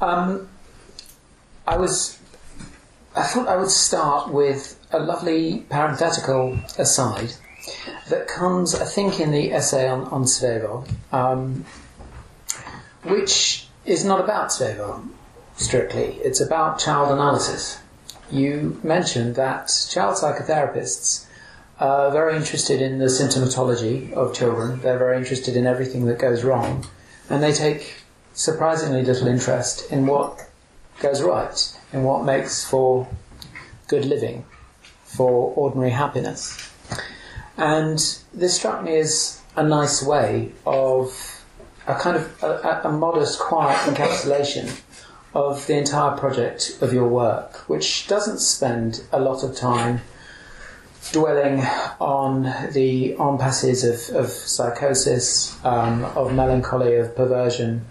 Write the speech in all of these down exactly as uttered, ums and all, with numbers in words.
Um, I was. I thought I would start with a lovely parenthetical aside that comes, I think, in the essay on, on Svevo, um, which is not about Svevo strictly. It's about child analysis. You mentioned that child psychotherapists are very interested in the symptomatology of children. They're very interested in everything that goes wrong, and they take surprisingly little interest in what goes right, in what makes for good living, for ordinary happiness. And this struck me as a nice way of a kind of a, a modest, quiet encapsulation of the entire project of your work, which doesn't spend a lot of time dwelling on the en passes of, of psychosis, um, of melancholy, of perversion,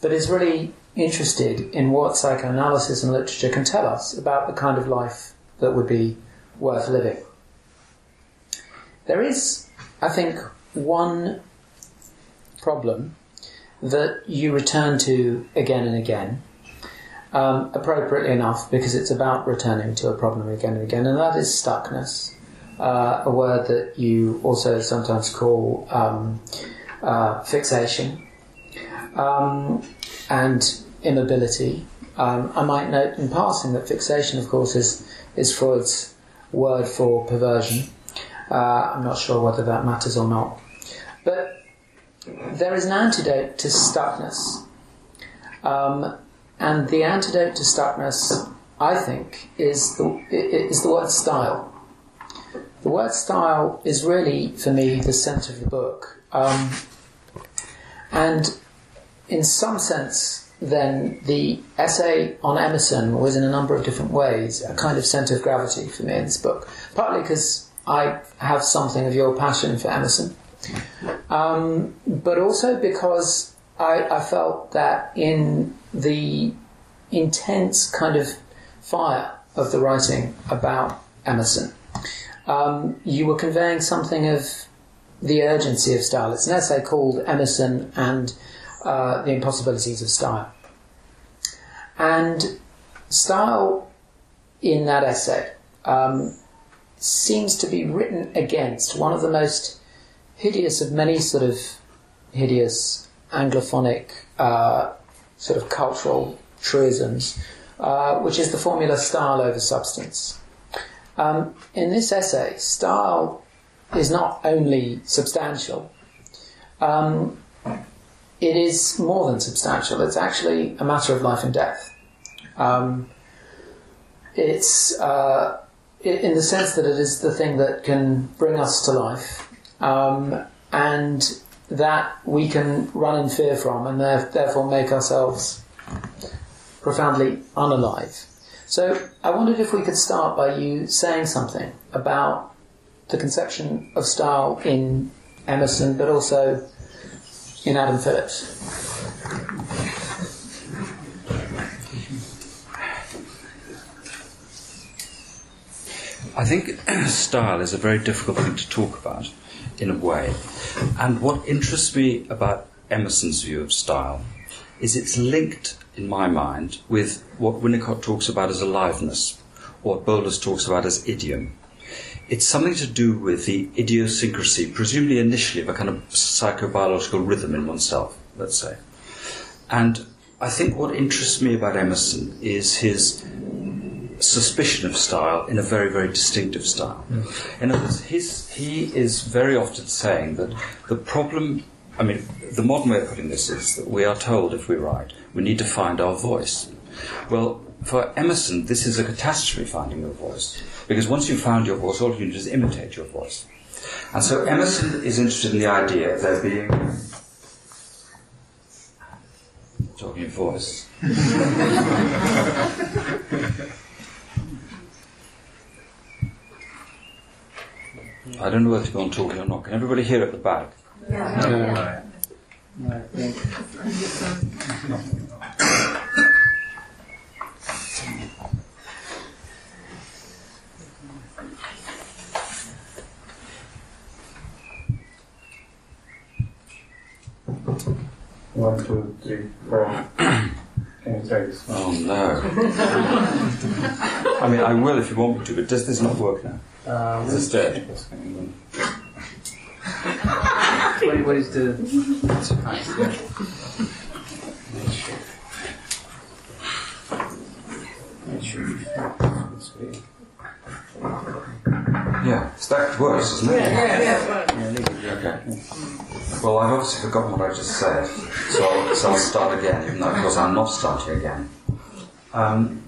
but is really interested in what psychoanalysis and literature can tell us about the kind of life that would be worth living. There is, I think, one problem that you return to again and again, um, appropriately enough, because it's about returning to a problem again and again, and that is stuckness, uh, a word that you also sometimes call um, uh, fixation um, and immobility. Um, I might note in passing that fixation, of course, is, is Freud's word for perversion. Uh, I'm not sure whether that matters or not. But there is an antidote to stuckness. Um, and the antidote to stuckness, I think, is the, is the word style. The word style is really, for me, the centre of the book. Um, and in some sense, then, the essay on Emerson was in a number of different ways a kind of centre of gravity for me in this book. Partly because I have something of your passion for Emerson, um, but also because I, I felt that in the intense kind of fire of the writing about Emerson, um, you were conveying something of the urgency of style. It's an essay called Emerson and uh, the Impossibilities of Style. And style in that essay um, seems to be written against one of the most hideous of many sort of hideous anglophonic uh, sort of cultural truisms, uh, which is the formula style over substance. Um, in this essay, style is not only substantial, um, it is more than substantial. It's actually a matter of life and death. Um, it's... Uh, in the sense that it is the thing that can bring us to life, um, and that we can run in fear from and therefore make ourselves profoundly unalive. So I wondered if we could start by you saying something about the conception of style in Emerson, but also in Adam Phillips. I think style is a very difficult thing to talk about, in a way. And what interests me about Emerson's view of style is it's linked, in my mind, with what Winnicott talks about as aliveness, or Bollas talks about as idiom. It's something to do with the idiosyncrasy, presumably initially, of a kind of psychobiological rhythm in oneself, let's say. And I think what interests me about Emerson is his suspicion of style in a very, very distinctive style. Mm. In other words, his, he is very often saying that the problem, I mean, the modern way of putting this is that we are told if we write, we need to find our voice. Well, for Emerson, this is a catastrophe, finding your voice, because once you've found your voice, all you do is imitate your voice. And so Emerson is interested in the idea of there being... talking your voice. I don't know whether you're on talking or not. Can everybody hear at the back? Yeah. No. Yeah. No. One, two, three, four. things very small. Oh no. I mean, I will if you want me to, but does this not work now? Uh, is this dead? What, what is the... Yeah, it's that worse, isn't it? Yeah, yeah, yeah. Okay. Well, I've obviously forgotten what I just said, so I'll, so I'll start again, even though, of course, I'm not starting again. Um,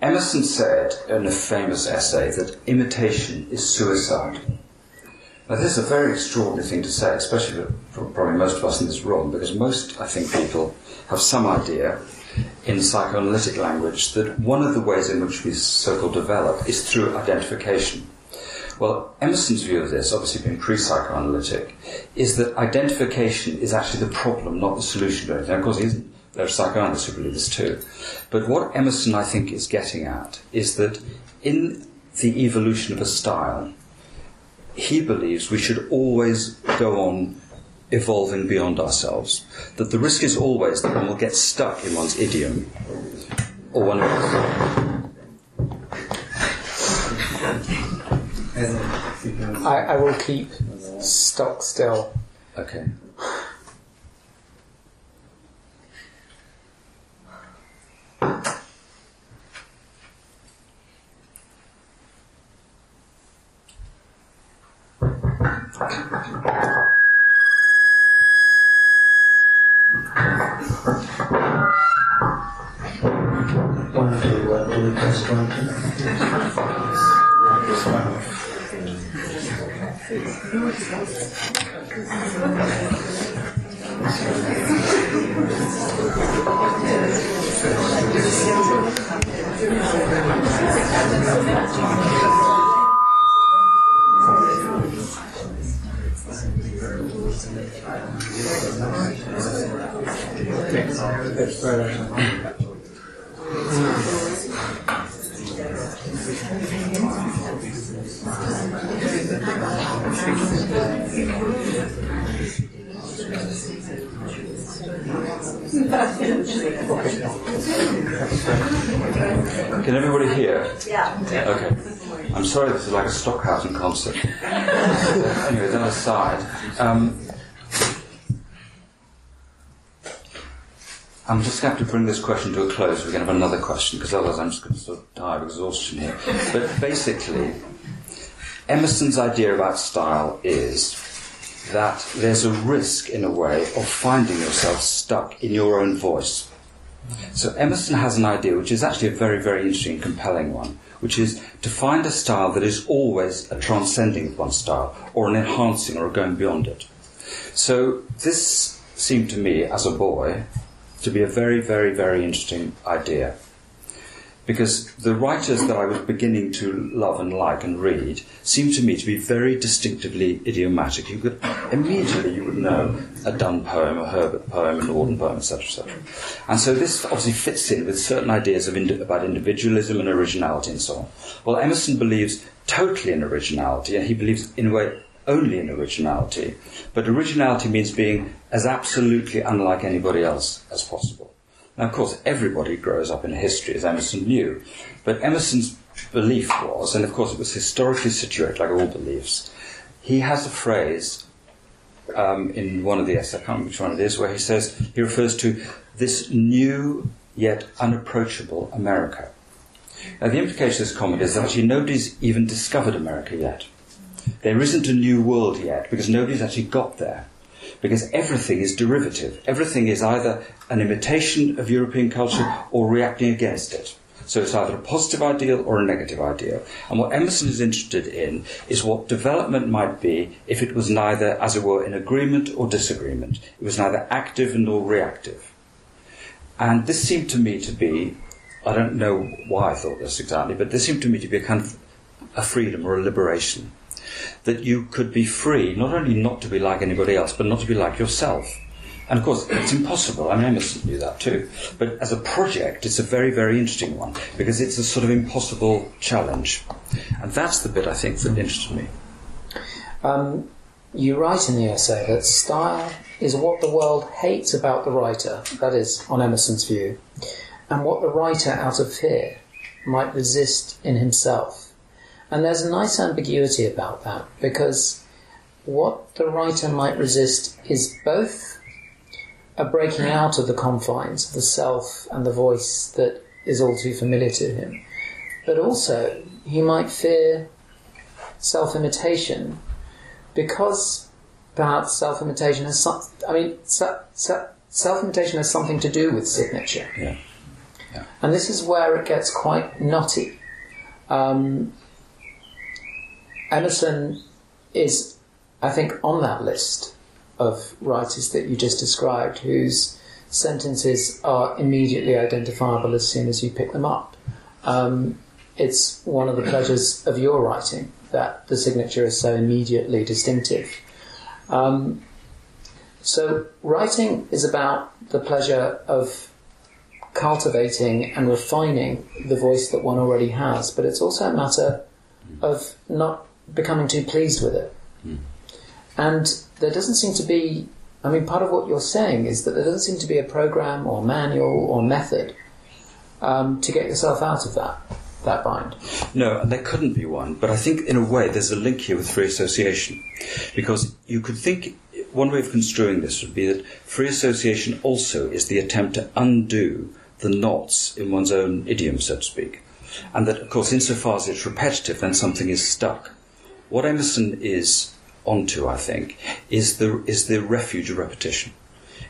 Emerson said in a famous essay that imitation is suicide. Now, this is a very extraordinary thing to say, especially for probably most of us in this room, because most, I think, people have some idea in psychoanalytic language that one of the ways in which we so-called develop is through identification. Well, Emerson's view of this, obviously being pre-psychoanalytic, is that identification is actually the problem, not the solution to anything. Of course, he isn't. There are psychoanalysts who believe this too. But what Emerson, I think, is getting at is that in the evolution of a style, he believes we should always go on evolving beyond ourselves. That the risk is always that one will get stuck in one's idiom, or one will. I, I will keep stuck still. Okay. Can everybody hear? Yeah. Okay. I'm sorry, this is like a Stockhausen concert. Anyway, then aside, um, I'm just going to have to bring this question to a close. We're going to have another question, because otherwise I'm just going to sort of die of exhaustion here. But basically, Emerson's idea about style is that there's a risk, in a way, of finding yourself stuck in your own voice. So Emerson has an idea, which is actually a very, very interesting and compelling one, which is to find a style that is always a transcending of one style, or an enhancing, or a going beyond it. So this seemed to me, as a boy, to be a very, very, very interesting idea. Because the writers that I was beginning to love and like and read seemed to me to be very distinctively idiomatic. You could immediately you would know a Donne poem, a Herbert poem, an Auden poem, et cetera, et cetera. And so this obviously fits in with certain ideas of ind- about individualism and originality and so on. Well, Emerson believes totally in originality, and he believes in a way only in originality. But originality means being as absolutely unlike anybody else as possible. Now, of course, everybody grows up in history, as Emerson knew. But Emerson's belief was, and of course it was historically situated, like all beliefs, he has a phrase um, in one of the essays, I can't remember which one it is, where he says, he refers to this new yet unapproachable America. Now, the implication of this comment is that actually nobody's even discovered America yet. There isn't a new world yet, because nobody's actually got there. Because everything is derivative. Everything is either an imitation of European culture or reacting against it. So it's either a positive ideal or a negative ideal. And what Emerson is interested in is what development might be if it was neither, as it were, in agreement or disagreement. It was neither active nor reactive. And this seemed to me to be, I don't know why I thought this exactly, but this seemed to me to be a kind of a freedom or a liberation. That you could be free, not only not to be like anybody else, but not to be like yourself. And of course, it's impossible. I mean, Emerson knew that too. But as a project, it's a very, very interesting one, because it's a sort of impossible challenge. And that's the bit, I think, that interested me. Um, you write in the essay that style is what the world hates about the writer, that is, on Emerson's view, and what the writer, out of fear, might resist in himself. And there's a nice ambiguity about that, because what the writer might resist is both a breaking out of the confines of the self and the voice that is all too familiar to him, but also he might fear self-imitation, because perhaps self-imitation has some, I mean, se- se- self-imitation has something to do with signature. Yeah. Yeah. And this is where it gets quite knotty. Um, Emerson is, I think, on that list of writers that you just described, whose sentences are immediately identifiable as soon as you pick them up. Um, it's one of the pleasures of your writing that the signature is so immediately distinctive. Um, so writing is about the pleasure of cultivating and refining the voice that one already has, but it's also a matter of not becoming too pleased with it. Mm. And there doesn't seem to be, I mean, part of what you're saying is that there doesn't seem to be a program or manual or method um, to get yourself out of that. That bind. No, and there couldn't be one, but I think in a way there's a link here with free association, because you could think one way of construing this would be that free association also is the attempt to undo the knots in one's own idiom, so to speak, and that, of course, insofar as it's repetitive, then something is stuck. What Emerson is onto, I think, is the is the refuge of repetition,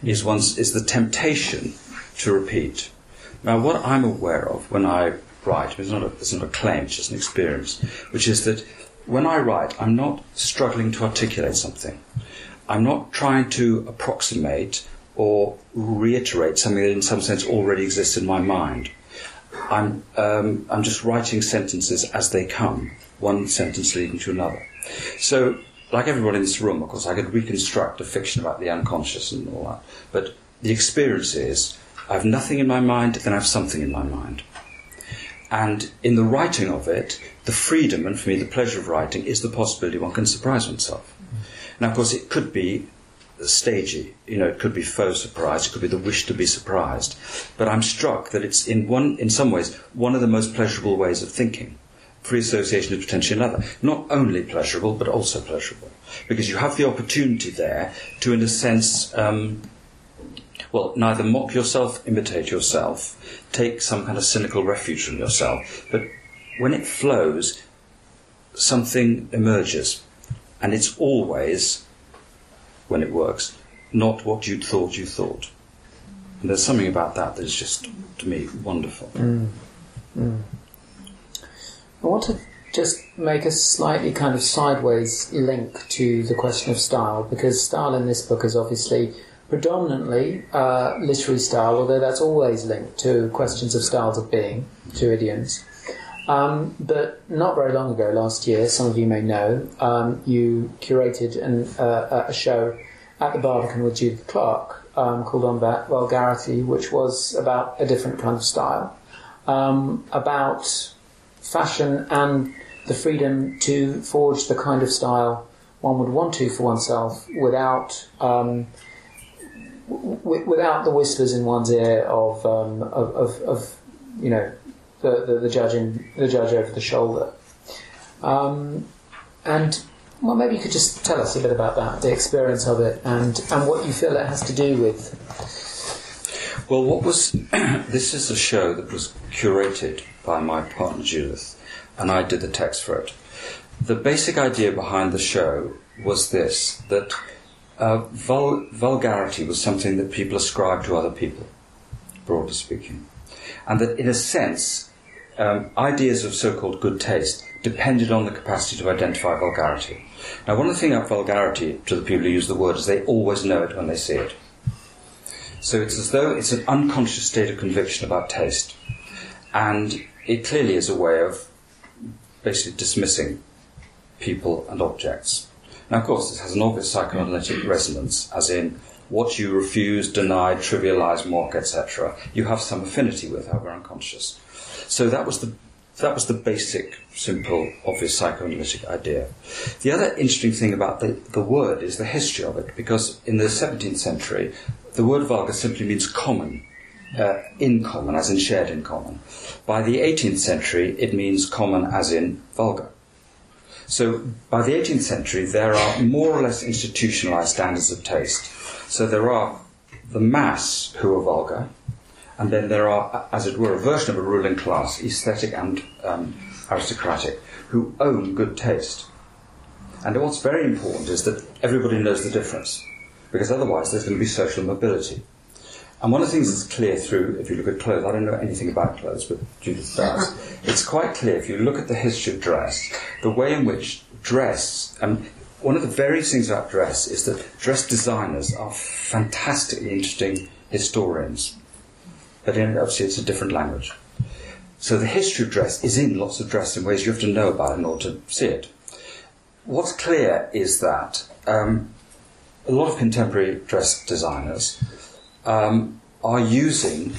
is one's is the temptation to repeat. Now, what I'm aware of when I write, it's not, a, it's not a claim, it's just an experience, which is that when I write, I'm not struggling to articulate something. I'm not trying to approximate or reiterate something that in some sense already exists in my mind. I'm, um, I'm just writing sentences as they come, one sentence leading to another. So, like everyone in this room, of course, I could reconstruct a fiction about the unconscious and all that, but the experience is I have nothing in my mind, then I have something in my mind. And in the writing of it, the freedom, and for me the pleasure of writing, is the possibility one can surprise oneself. Now, of course, it could be stagey, you know, it could be faux surprise, it could be the wish to be surprised. But I'm struck that it's in one, in some ways, one of the most pleasurable ways of thinking. Free association is potentially another. Not only pleasurable, but also pleasurable. Because you have the opportunity there to, in a sense, um, well, neither mock yourself, imitate yourself, take some kind of cynical refuge from yourself, but when it flows, something emerges. And it's always, when it works, not what you thought you thought. And there's something about that that is just, to me, wonderful. Mm. Mm. I want to just make a slightly kind of sideways link to the question of style, because style in this book is obviously predominantly uh, literary style, although that's always linked to questions of styles of being, to idioms. Um, but not very long ago, last year, some of you may know, um, you curated an, uh, a show at the Barbican with Judith Clark um, called On Vulgarity, which was about a different kind of style, um, about fashion and the freedom to forge the kind of style one would want to for oneself without... Um, without the whispers in one's ear of um, of, of, of you know the, the, the judge in, the judge over the shoulder, um, and well, maybe you could just tell us a bit about that, the experience of it, and, and what you feel it has to do with. Well, what was this is a show that was curated by my partner Judith, and I did the text for it. The basic idea behind the show was this: that. Uh, vul- vulgarity was something that people ascribed to other people, broadly speaking, and that in a sense um, ideas of so-called good taste depended on the capacity to identify vulgarity. Now, one of the things about vulgarity to the people who use the word is they always know it when they see it. So it's as though it's an unconscious state of conviction about taste, and it clearly is a way of basically dismissing people and objects. Now, of course, this has an obvious psychoanalytic resonance, as in what you refuse, deny, trivialise, mock, et cetera, you have some affinity with, however unconscious. So that was the So that was the basic, simple, obvious psychoanalytic idea. The other interesting thing about the, the word is the history of it, because in the seventeenth century, the word vulgar simply means common, uh, in common, as in shared in common. By the eighteenth century, it means common as in vulgar. So by the eighteenth century, there are more or less institutionalized standards of taste. So there are the mass who are vulgar, and then there are, as it were, a version of a ruling class, aesthetic and um, aristocratic, who own good taste. And what's very important is that everybody knows the difference, because otherwise there's going to be social mobility. And one of the things that's clear through, if you look at clothes, I don't know anything about clothes, but Judith does, it's quite clear if you look at the history of dress, the way in which dress, and one of the various things about dress is that dress designers are fantastically interesting historians. But obviously it's a different language. So the history of dress is in lots of dress in ways you have to know about in order to see it. What's clear is that um, a lot of contemporary dress designers um, are using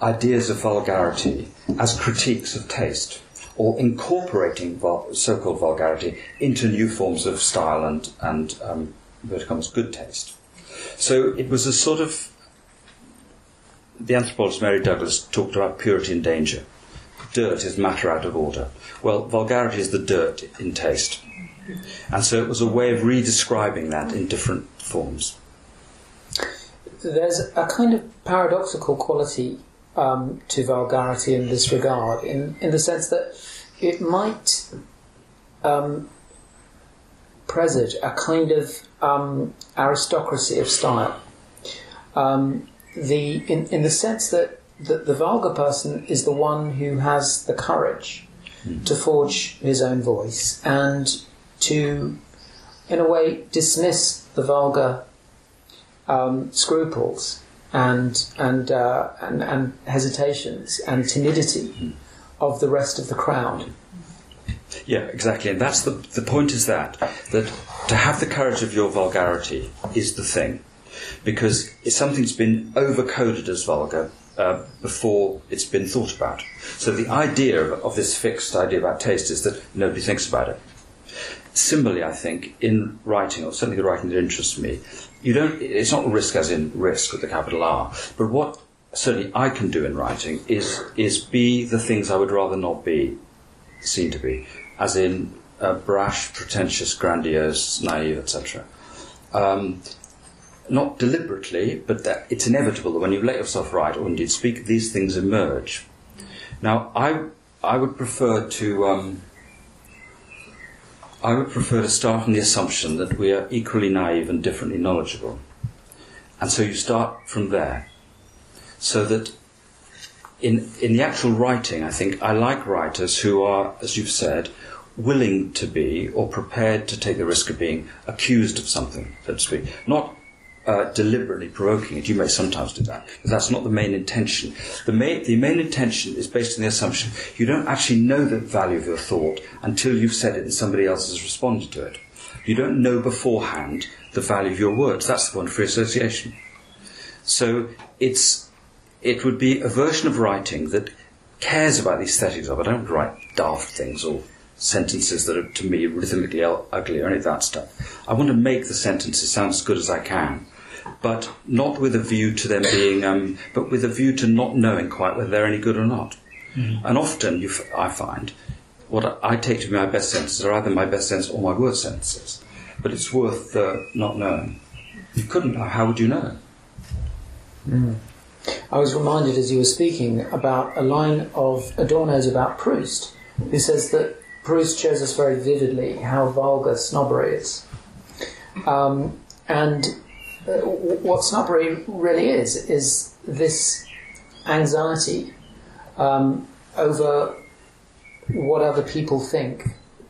ideas of vulgarity as critiques of taste, or incorporating vul- so-called vulgarity into new forms of style and, and um, what becomes good taste. So it was a sort of... The anthropologist Mary Douglas talked about purity and danger. Dirt is matter out of order. Well, vulgarity is the dirt in taste. And so it was a way of redescribing that in different forms. There's a kind of paradoxical quality um, to vulgarity in this regard, in, in the sense that it might um, presage a kind of um, aristocracy of style. Um, The in, in the sense that the, the vulgar person is the one who has the courage mm. to forge his own voice and to, in a way, dismiss the vulgar um, scruples and and, uh, and and hesitations and timidity mm. of the rest of the crowd. Yeah, exactly. And that's the the point. Is that that to have the courage of your vulgarity is the thing. Because it's something that's been overcoded as vulgar uh, before it's been thought about. So the idea of, of this fixed idea about taste is that nobody thinks about it. Similarly, I think, in writing, or certainly the writing that interests me, you don't. It's not risk as in risk with the capital R, but what certainly I can do in writing is, is be the things I would rather not be seen to be, as in uh, brash, pretentious, grandiose, naive, et cetera. Um... Not deliberately, but that it's inevitable that when you let yourself write, or indeed speak, these things emerge. Now, I I would prefer to um, I would prefer to start on the assumption that we are equally naive and differently knowledgeable, and so you start from there. So that in in the actual writing, I think I like writers who are, as you've said, willing to be or prepared to take the risk of being accused of something, so to speak, not. Uh, deliberately provoking it. You may sometimes do that, but that's not the main intention. The main, the main intention is based on the assumption you don't actually know the value of your thought until you've said it and somebody else has responded to it. You don't know beforehand the value of your words. That's the one, free association. So it's it would be a version of writing that cares about the aesthetics of it. I don't write daft things or sentences that are, to me, rhythmically ugly or any of that stuff. I want to make the sentences sound as good as I can, but not with a view to them being, um, but with a view to not knowing quite whether they're any good or not. Mm-hmm. And often, you f- I find, what I take to be my best sentences are either my best sentences or my worst sentences. But it's worth uh, not knowing. You couldn't know. How would you know? Mm. I was reminded as you were speaking about a line of Adorno's about Proust, who says that Proust shows us very vividly how vulgar snobbery is. Um, and Uh, what snobbery really is, is this anxiety um, over what other people think,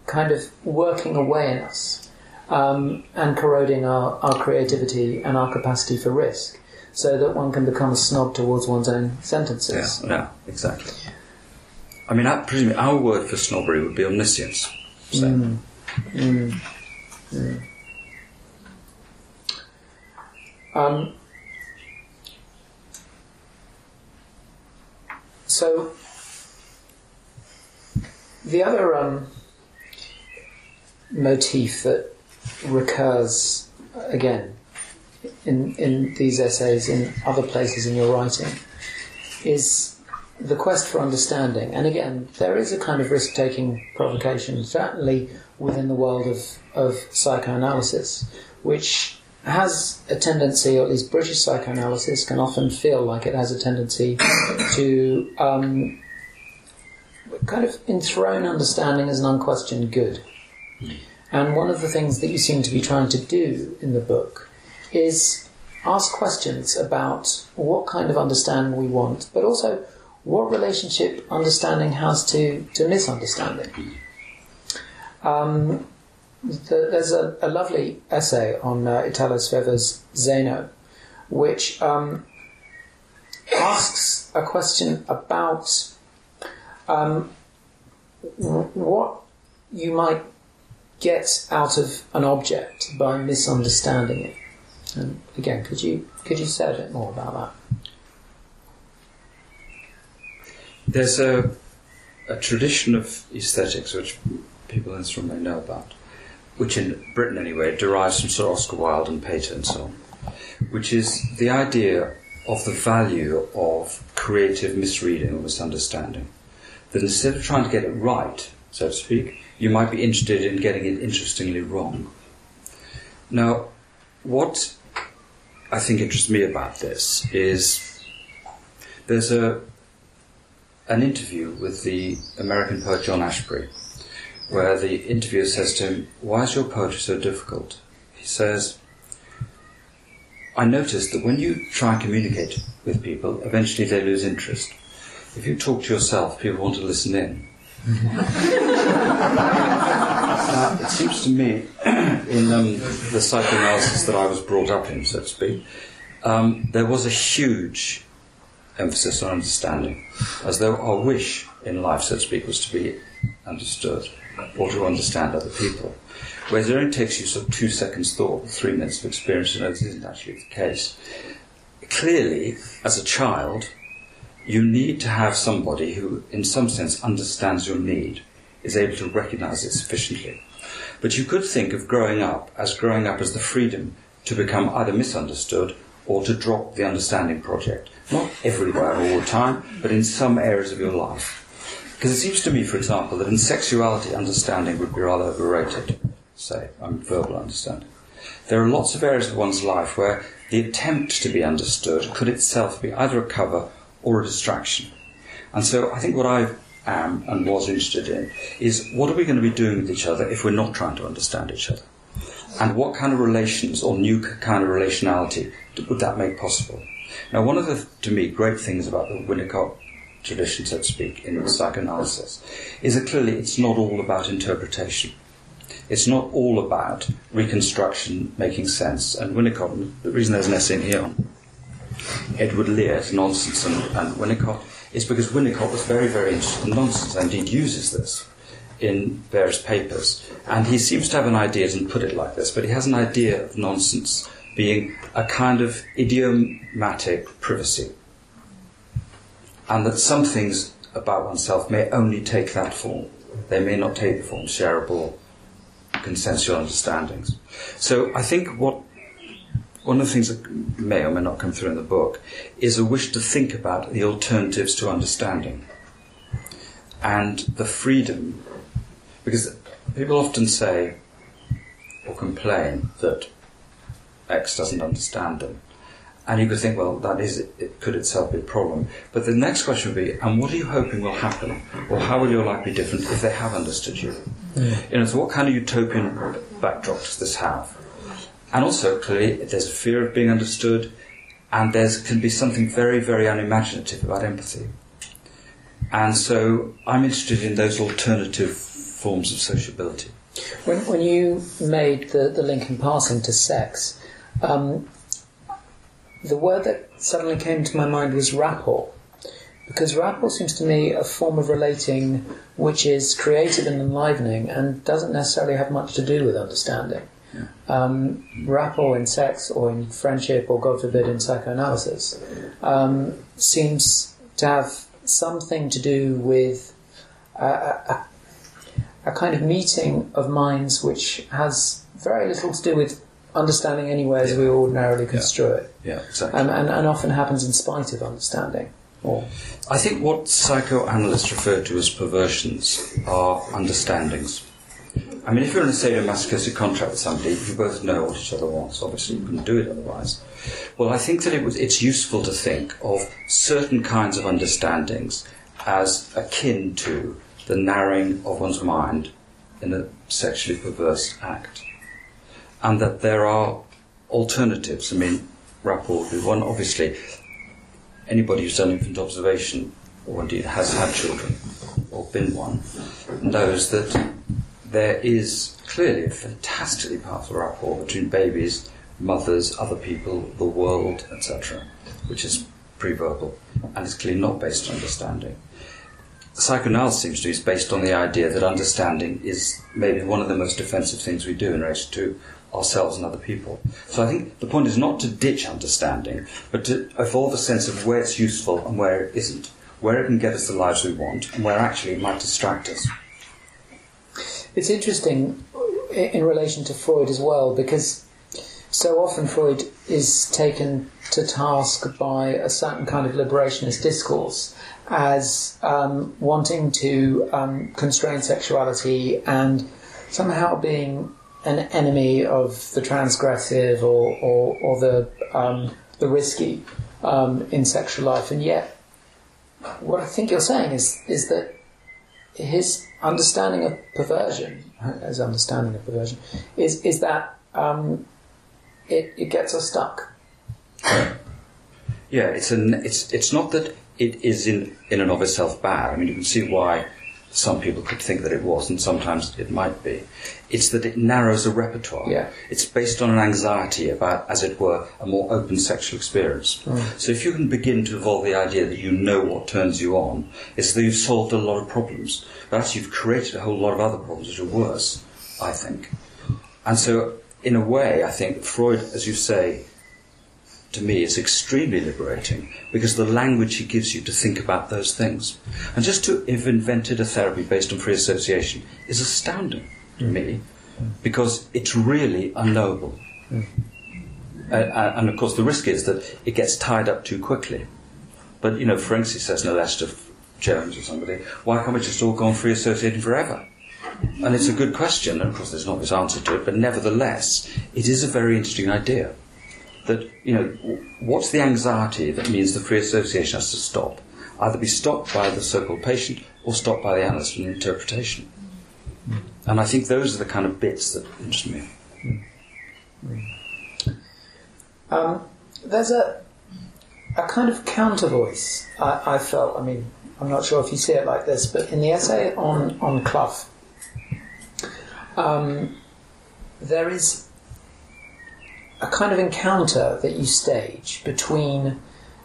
kind of working away in us um, and corroding our, our creativity and our capacity for risk, so that one can become a snob towards one's own sentences. Yeah, yeah, exactly. I mean, I presume our word for snobbery would be omniscience. So. Mm, mm, mm. Um, so The other um, motif that recurs again in in these essays, in other places in your writing, is the quest for understanding. And again, there is a kind of risk-taking provocation, certainly within the world of, of psychoanalysis, which has a tendency, or at least British psychoanalysis can often feel like it has a tendency to um, kind of enthrone understanding as an unquestioned good. And one of the things that you seem to be trying to do in the book is ask questions about what kind of understanding we want, but also what relationship understanding has to, to misunderstanding. Um, the, there's a, a lovely essay on uh, Italo Svevo's Zeno, which um, asks a question about um, what you might get out of an object by misunderstanding it. And again, could you could you say a bit more about that? There's a, a tradition of aesthetics which people in this room may know about, which in Britain anyway derives from Sir Oscar Wilde and Pater and so on, which is the idea of the value of creative misreading or misunderstanding. That instead of trying to get it right, so to speak, you might be interested in getting it interestingly wrong. Now, what I think interests me about this is there's a an interview with the American poet John Ashbery, where the interviewer says to him, "Why is your poetry so difficult?" He says, "I noticed that when you try and communicate with people, eventually they lose interest. If you talk to yourself, people want to listen in." Now, it seems to me, in um, the psychoanalysis that I was brought up in, so to speak, um, there was a huge emphasis on understanding, as though our wish in life, so to speak, was to be understood or to understand other people. Whereas it only takes you sort of two seconds thought, three minutes of experience, to know this isn't actually the case. Clearly, as a child, you need to have somebody who, in some sense, understands your need, is able to recognise it sufficiently. But you could think of growing up as growing up as the freedom to become either misunderstood or to drop the understanding project. Not everywhere all the time, but in some areas of your life. Because it seems to me, for example, that in sexuality, understanding would be rather overrated, say, I'm verbal understanding. There are lots of areas of one's life where the attempt to be understood could itself be either a cover or a distraction. And so I think what I am and was interested in is what are we going to be doing with each other if we're not trying to understand each other? And what kind of relations or new kind of relationality would that make possible? Now, one of the, to me, great things about the Winnicott tradition, so to speak, in psychoanalysis, is that clearly it's not all about interpretation. It's not all about reconstruction, making sense. And Winnicott, the reason there's an essay in here on Edward Lear's nonsense and, and Winnicott, is because Winnicott was very, very interested in nonsense, and indeed uses this in various papers. And he seems to have an idea, doesn't put it like this, but he has an idea of nonsense being a kind of idiomatic privacy. And that some things about oneself may only take that form. They may not take the form shareable, consensual understandings. So I think what one of the things that may or may not come through in the book is a wish to think about the alternatives to understanding and the freedom. Because people often say or complain that X doesn't understand them. And you could think, well, that is, it could itself be a problem. But the next question would be, and what are you hoping will happen? Or how will your life be different if they have understood you? Yeah. You know, so what kind of utopian backdrop does this have? And also, clearly, there's a fear of being understood, and there can be something very, very unimaginative about empathy. And so I'm interested in those alternative forms of sociability. When, when you made the, the link in passing to sex, Um, the word that suddenly came to my mind was rapport, because rapport seems to me a form of relating which is creative and enlivening and doesn't necessarily have much to do with understanding. Yeah. Um, rapport in sex or in friendship or, God forbid, in psychoanalysis um, seems to have something to do with a, a, a kind of meeting of minds which has very little to do with understanding anywhere as yeah. we ordinarily construe yeah. it. Yeah, exactly. And, and, and often happens in spite of understanding. Or I think what psychoanalysts refer to as perversions are understandings. I mean, if you're in a sadomasochistic contract with somebody, you both know what each other wants. Obviously, you couldn't do it otherwise. Well, I think that it was, it's useful to think of certain kinds of understandings as akin to the narrowing of one's mind in a sexually perverse act. And that there are alternatives. I mean, rapport would be one, obviously. Anybody who's done infant observation, or indeed has had children, or been one, knows that there is clearly a fantastically powerful rapport between babies, mothers, other people, the world, et cetera, which is pre-verbal, and is clearly not based on understanding. Psychoanalysis seems to be based on the idea that understanding is maybe one of the most offensive things we do in relation to ourselves and other people. So I think the point is not to ditch understanding, but to evolve a sense of where it's useful and where it isn't, where it can get us the lives we want, and where actually it might distract us. It's interesting in relation to Freud as well, because so often Freud is taken to task by a certain kind of liberationist discourse as um, wanting to um, constrain sexuality and somehow being an enemy of the transgressive or, or, or the, um, the risky um, in sexual life. And yet, what I think you're saying is, is that his understanding of perversion, his understanding of perversion, is, is that um, it, it gets us stuck. Yeah, yeah it's, an, it's, it's not that it is in, in and of itself bad. I mean, you can see why some people could think that it was, and sometimes it might be. It's that it narrows a repertoire. Yeah. It's based on an anxiety about, as it were, a more open sexual experience. Mm. So if you can begin to evolve the idea that you know what turns you on, it's that you've solved a lot of problems. But actually you've created a whole lot of other problems which are worse, I think. And so, in a way, I think Freud, as you say, to me, is extremely liberating, because the language he gives you to think about those things. And just to have invented a therapy based on free association is astounding to mm. me, because it's really unknowable. Mm. Uh, and, of course, the risk is that it gets tied up too quickly. But, you know, Ferenczi says no less to Jones or somebody, why can't we just all go on free associating forever? And it's a good question, and, of course, there's not this answer to it, but nevertheless, it is a very interesting idea. That, you know, what's the anxiety that means the free association has to stop? Either be stopped by the so-called patient or stopped by the analyst in interpretation. Mm. And I think those are the kind of bits that interest me. Mm. Mm. Um, there's a a kind of counter voice I, I felt. I mean, I'm not sure if you see it like this, but in the essay on on Clough, um, there is a kind of encounter that you stage between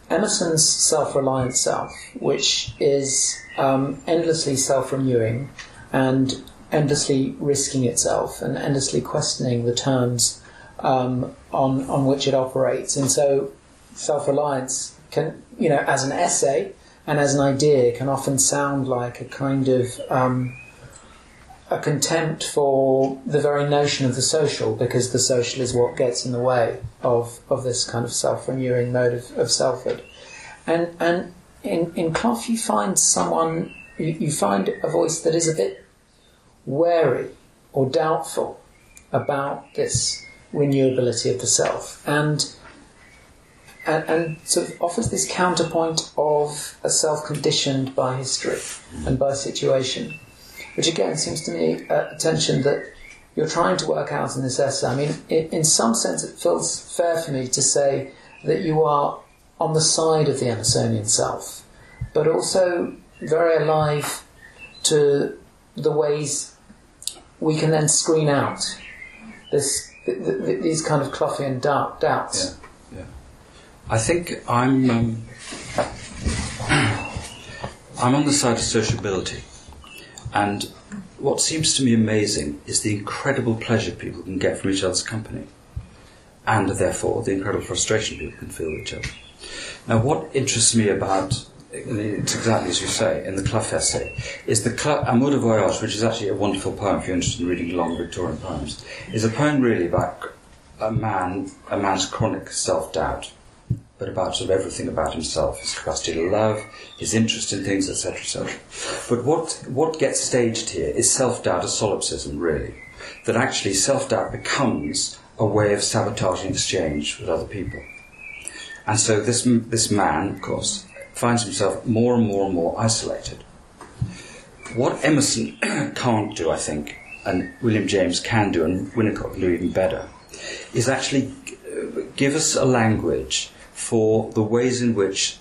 Emerson's self-reliant self, which is um, endlessly self-renewing and endlessly risking itself and endlessly questioning the terms um, on on which it operates. And so self-reliance can, you know, as an essay and as an idea, can often sound like a kind of um, a contempt for the very notion of the social, because the social is what gets in the way of, of this kind of self-renewing mode of, of selfhood. And and in, in Clough you find someone, you, you find a voice that is a bit wary or doubtful about this renewability of the self, and, and, and sort of offers this counterpoint of a self conditioned by history and by situation. Which again seems to me uh, a tension that you're trying to work out in this essay. I mean, it, in some sense it feels fair for me to say that you are on the side of the Emersonian self, but also very alive to the ways we can then screen out this th th these kind of Cloughian dark doubts. Yeah, yeah. I think I'm um, I'm on the side of sociability. And what seems to me amazing is the incredible pleasure people can get from each other's company, and therefore the incredible frustration people can feel with each other. Now, what interests me about it's exactly as you say, in the Clough essay, is the Clough, Amour de Voyage, which is actually a wonderful poem if you're interested in reading long Victorian poems, is a poem really about a man, a man's chronic self-doubt, but about sort of everything about himself, his capacity to love, his interest in things, et cetera, et cetera. But what, what gets staged here is self-doubt as solipsism, really, that actually self-doubt becomes a way of sabotaging exchange with other people. And so this, this man, of course, finds himself more and more and more isolated. What Emerson can't do, I think, and William James can do, and Winnicott can do even better, is actually give us a language for the ways in which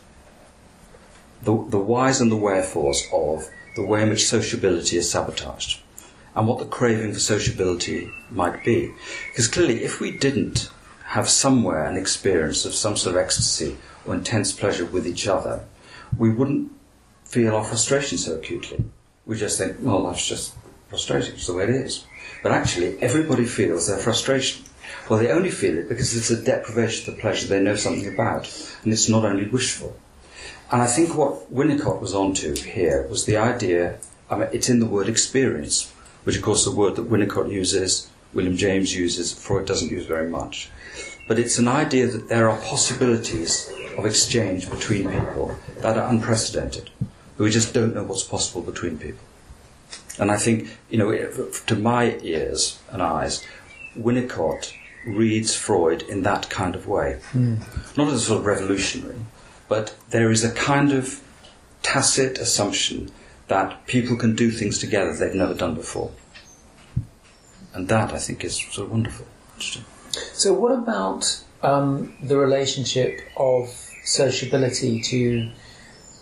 the, the whys and the wherefores of the way in which sociability is sabotaged and what the craving for sociability might be. Because clearly, if we didn't have somewhere an experience of some sort of ecstasy or intense pleasure with each other, we wouldn't feel our frustration so acutely. We just think, well, life's just frustrating, it's the way it is. But actually, everybody feels their frustration. Well, they only feel it because it's a deprivation of the pleasure they know something about, and it's not only wishful. And I think what Winnicott was onto here was the idea, I mean, it's in the word experience, which, of course, is a word that Winnicott uses, William James uses, Freud doesn't use very much. But it's an idea that there are possibilities of exchange between people that are unprecedented. We just don't know what's possible between people. And I think, you know, to my ears and eyes, Winnicott reads Freud in that kind of way. Mm. Not as a sort of revolutionary, but there is a kind of tacit assumption that people can do things together they've never done before. And that, I think, is sort of wonderful. Interesting. So what about um, the relationship of sociability to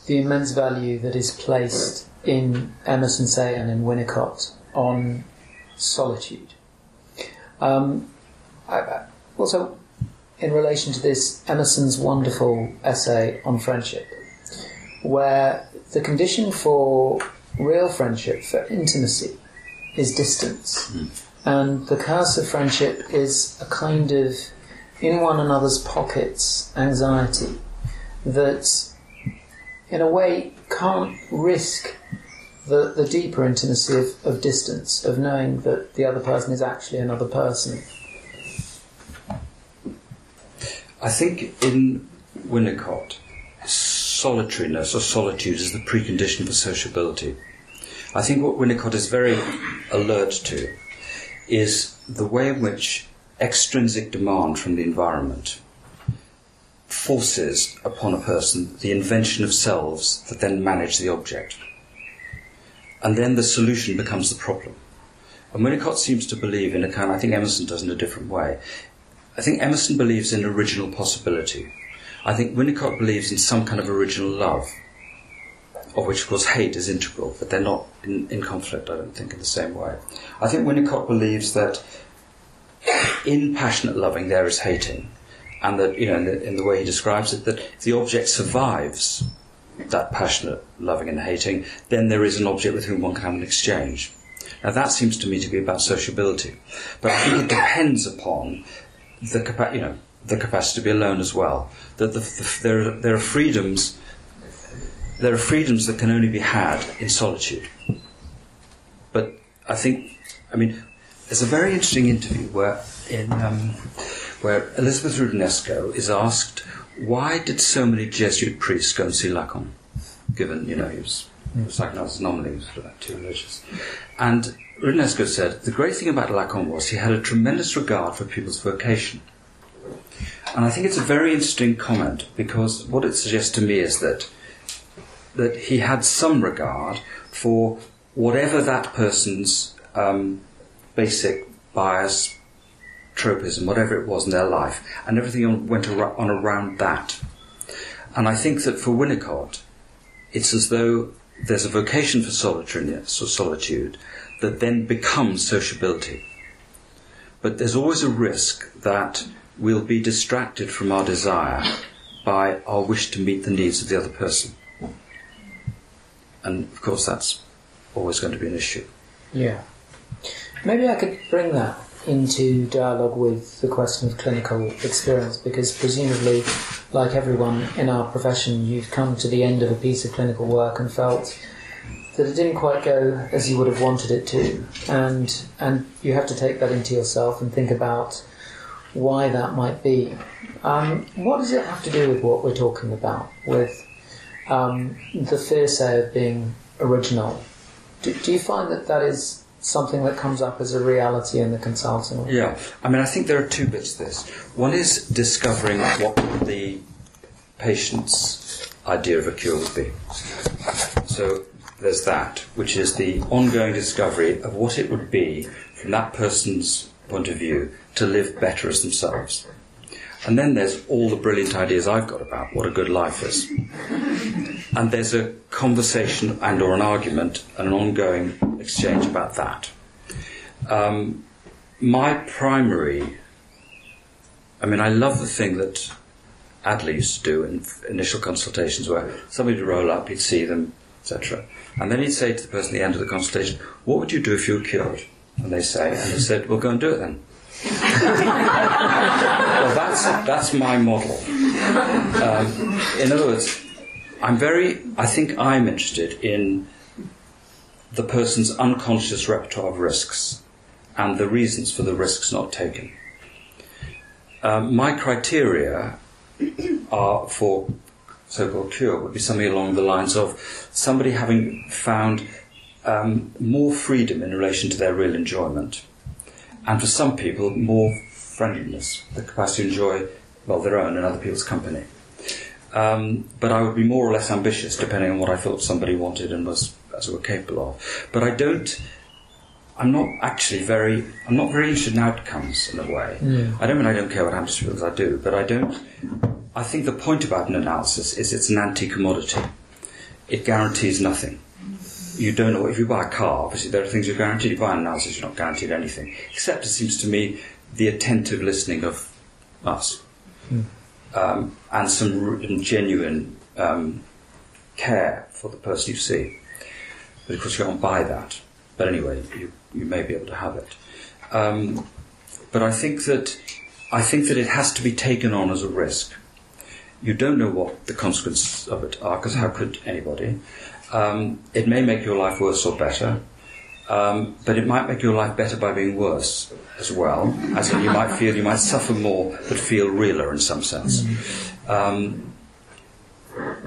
the immense value that is placed in Emerson, say, and in Winnicott on solitude? Um, I, also, in relation to this, Emerson's wonderful essay on friendship, where the condition for real friendship, for intimacy, is distance. Mm. And the curse of friendship is a kind of, in one another's pockets, anxiety that, in a way, can't risk The, the deeper intimacy of, of distance, of knowing that the other person is actually another person. I think in Winnicott, solitariness or solitude is the precondition for sociability. I think what Winnicott is very alert to is the way in which extrinsic demand from the environment forces upon a person the invention of selves that then manage the object. And then the solution becomes the problem. And Winnicott seems to believe in a kind, I think Emerson does in a different way. I think Emerson believes in original possibility. I think Winnicott believes in some kind of original love, of which, of course, hate is integral, but they're not in, in conflict, I don't think, in the same way. I think Winnicott believes that in passionate loving there is hating, and that, you know, in the, in the way he describes it, that if the object survives that passionate loving and hating, then there is an object with whom one can have an exchange. Now that seems to me to be about sociability, but I think it depends upon the capa- you know the capacity to be alone as well. That the, the, there there are freedoms there are freedoms that can only be had in solitude. But I think I mean there's a very interesting interview where in um, where Elizabeth Roudinesco is asked, why did so many Jesuit priests go and see Lacan? Given, you know, he was a psychoanalysis anomaly, he was for that too religious. And Roudinesco said, the great thing about Lacan was he had a tremendous regard for people's vocation. And I think it's a very interesting comment, because what it suggests to me is that that he had some regard for whatever that person's um, basic bias, tropism, whatever it was in their life, and everything went on around that. And I think that for Winnicott, it's as though there's a vocation for solitariness or solitude that then becomes sociability. But there's always a risk that we'll be distracted from our desire by our wish to meet the needs of the other person. And of course, that's always going to be an issue. Yeah. Maybe I could bring that into dialogue with the question of clinical experience, because presumably like everyone in our profession, you've come to the end of a piece of clinical work and felt that it didn't quite go as you would have wanted it to. And and you have to take that into yourself and think about why that might be. Um, what does it have to do with what we're talking about, with um, the fear-say of being original? Do, do you find that that is something that comes up as a reality in the consulting? Yeah, I mean, I think there are two bits to this. One is discovering what the patient's idea of a cure would be. So there's that, which is the ongoing discovery of what it would be from that person's point of view to live better as themselves. And then there's all the brilliant ideas I've got about what a good life is. And there's a conversation and or an argument and an ongoing exchange about that. Um, my primary... I mean, I love the thing that Adler used to do in initial consultations where somebody would roll up, he'd see them, et cetera. And then he'd say to the person at the end of the consultation, what would you do if you were cured? And they say, and he said, well, go and do it then. Well, that's that's my model. Um, in other words, I'm very. I think I'm interested in the person's unconscious repertoire of risks and the reasons for the risks not taken. Um, my criteria are for so-called cure would be something along the lines of somebody having found um, more freedom in relation to their real enjoyment. And for some people, more friendliness, the capacity to enjoy, well, their own and other people's company. Um, but I would be more or less ambitious, depending on what I thought somebody wanted and was, as it were, capable of. But I don't, I'm not actually very, I'm not very interested in outcomes, in a way. Yeah. I don't mean I don't care what happens to people, I do, but I don't, I think the point about an analysis is it's an anti-commodity. It guarantees nothing. You don't know, if you buy a car, obviously there are things you're guaranteed. You buy an analysis, you're not guaranteed anything. Except, it seems to me, the attentive listening of us. Mm. Um, and some genuine um, care for the person you see. But of course you can't buy that. But anyway, you, you may be able to have it. Um, but I think that I think that it has to be taken on as a risk. You don't know what the consequences of it are, because how could anybody... Um, it may make your life worse or better, um, but it might make your life better by being worse as well. As in, you might feel you might suffer more, but feel realer in some sense. Um,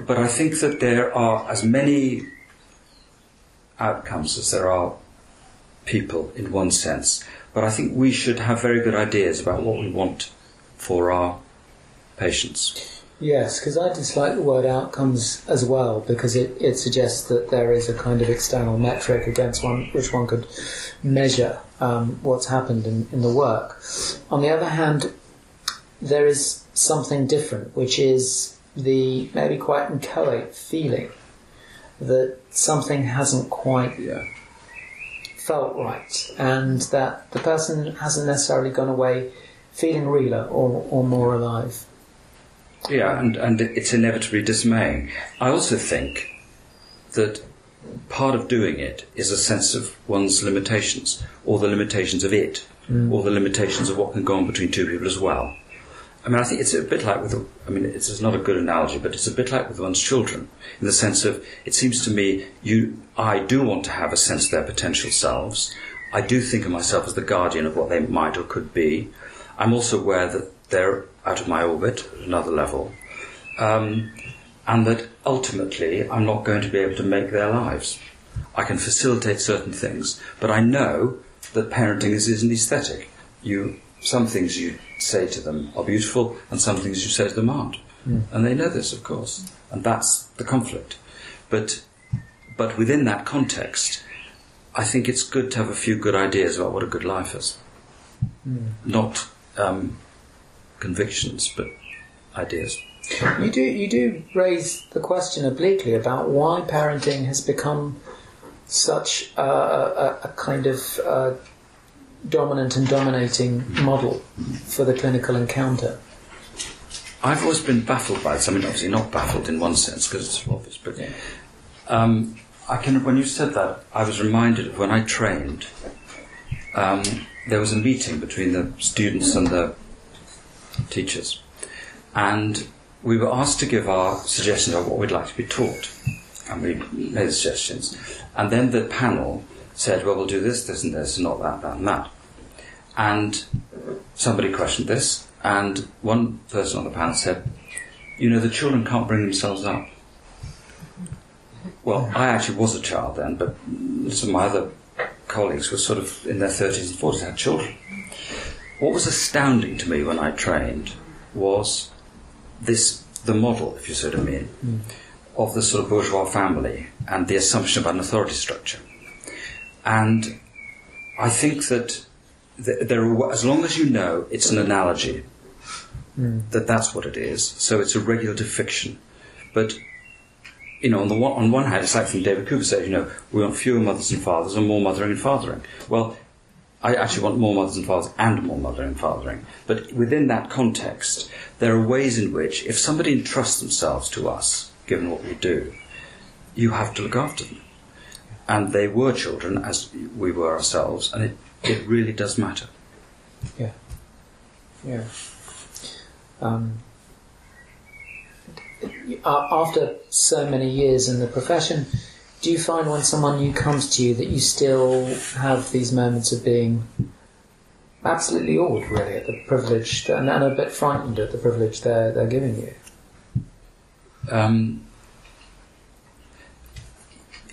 but I think that there are as many outcomes as there are people, in one sense. But I think we should have very good ideas about what we want for our patients. Yes, because I dislike the word outcomes as well, because it, it suggests that there is a kind of external metric against one, which one could measure um, what's happened in, in the work. On the other hand, there is something different, which is the maybe quite inchoate feeling that something hasn't quite yeah. felt right, and that the person hasn't necessarily gone away feeling realer or, or more alive. Yeah, and, and it's inevitably dismaying. I also think that part of doing it is a sense of one's limitations, or the limitations of it, mm. or the limitations of what can go on between two people as well. I mean, I think it's a bit like with... I mean, it's, it's not a good analogy, but it's a bit like with one's children, in the sense of, it seems to me, you, I do want to have a sense of their potential selves. I do think of myself as the guardian of what they might or could be. I'm also aware that they're... out of my orbit, at another level, um, and that ultimately I'm not going to be able to make their lives. I can facilitate certain things, but I know that parenting is, is an aesthetic. You, some things you say to them are beautiful, and some things you say to them aren't. Mm. And they know this, of course, and that's the conflict. But, but within that context, I think it's good to have a few good ideas about what a good life is. Mm. Not... Um, convictions, but ideas. You do you do raise the question obliquely about why parenting has become such a, a, a kind of uh, dominant and dominating model for the clinical encounter. I've always been baffled by this. I mean, obviously not baffled in one sense, because it's obvious, but um, I can, when you said that, I was reminded of when I trained, um, there was a meeting between the students and the teachers, and we were asked to give our suggestions on what we'd like to be taught. And we made the suggestions. And then the panel said, well, we'll do this, this and this, and not that, that and that. And somebody questioned this, and one person on the panel said, you know, the children can't bring themselves up. Well, I actually was a child then, but some of my other colleagues were sort of in their thirties and forties, had children. What was astounding to me when I trained was this, the model, if you so mean, mm. of the sort of bourgeois family and the assumption about an authority structure. And I think that there are, as long as you know it's an analogy, mm. that that's what it is, so it's a regulative fiction. But, you know, on the one, on one hand, it's like from David Cooper said, you know, we want fewer mothers and fathers and more mothering and fathering. Well, I actually want more mothers and fathers and more mothering and fathering. But within that context, there are ways in which, if somebody entrusts themselves to us, given what we do, you have to look after them. And they were children, as we were ourselves, and it, it really does matter. Yeah. Yeah. Um, after so many years in the profession, do you find when someone new comes to you that you still have these moments of being absolutely awed, really, at the privilege, and, and a bit frightened at the privilege they're, they're giving you? Um,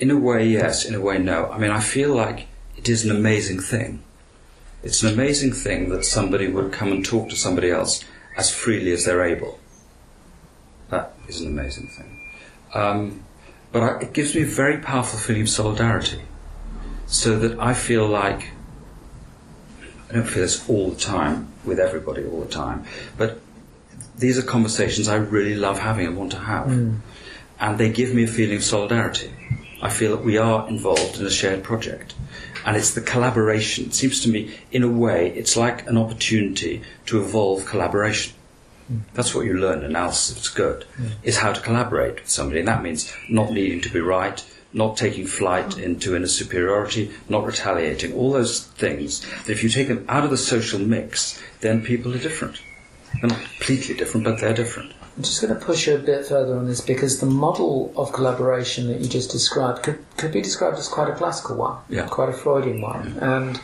in a way, yes. In a way, no. I mean, I feel like it is an amazing thing. It's an amazing thing that somebody would come and talk to somebody else as freely as they're able. That is an amazing thing. Um, but I, it gives me a very powerful feeling of solidarity, so that I feel like, I don't feel this all the time, with everybody all the time, but these are conversations I really love having and want to have. Mm. And they give me a feeling of solidarity. I feel that we are involved in a shared project. And it's the collaboration. It seems to me, in a way, it's like an opportunity to evolve collaboration. Mm. That's what you learn, and else it's good, mm. is how to collaborate with somebody. And that means not needing to be right, not taking flight into inner superiority, not retaliating. All those things, that if you take them out of the social mix, then people are different. They're not completely different, but they're different. I'm just going to push you a bit further on this, because the model of collaboration that you just described could, could be described as quite a classical one, yeah. quite a Freudian one, yeah. and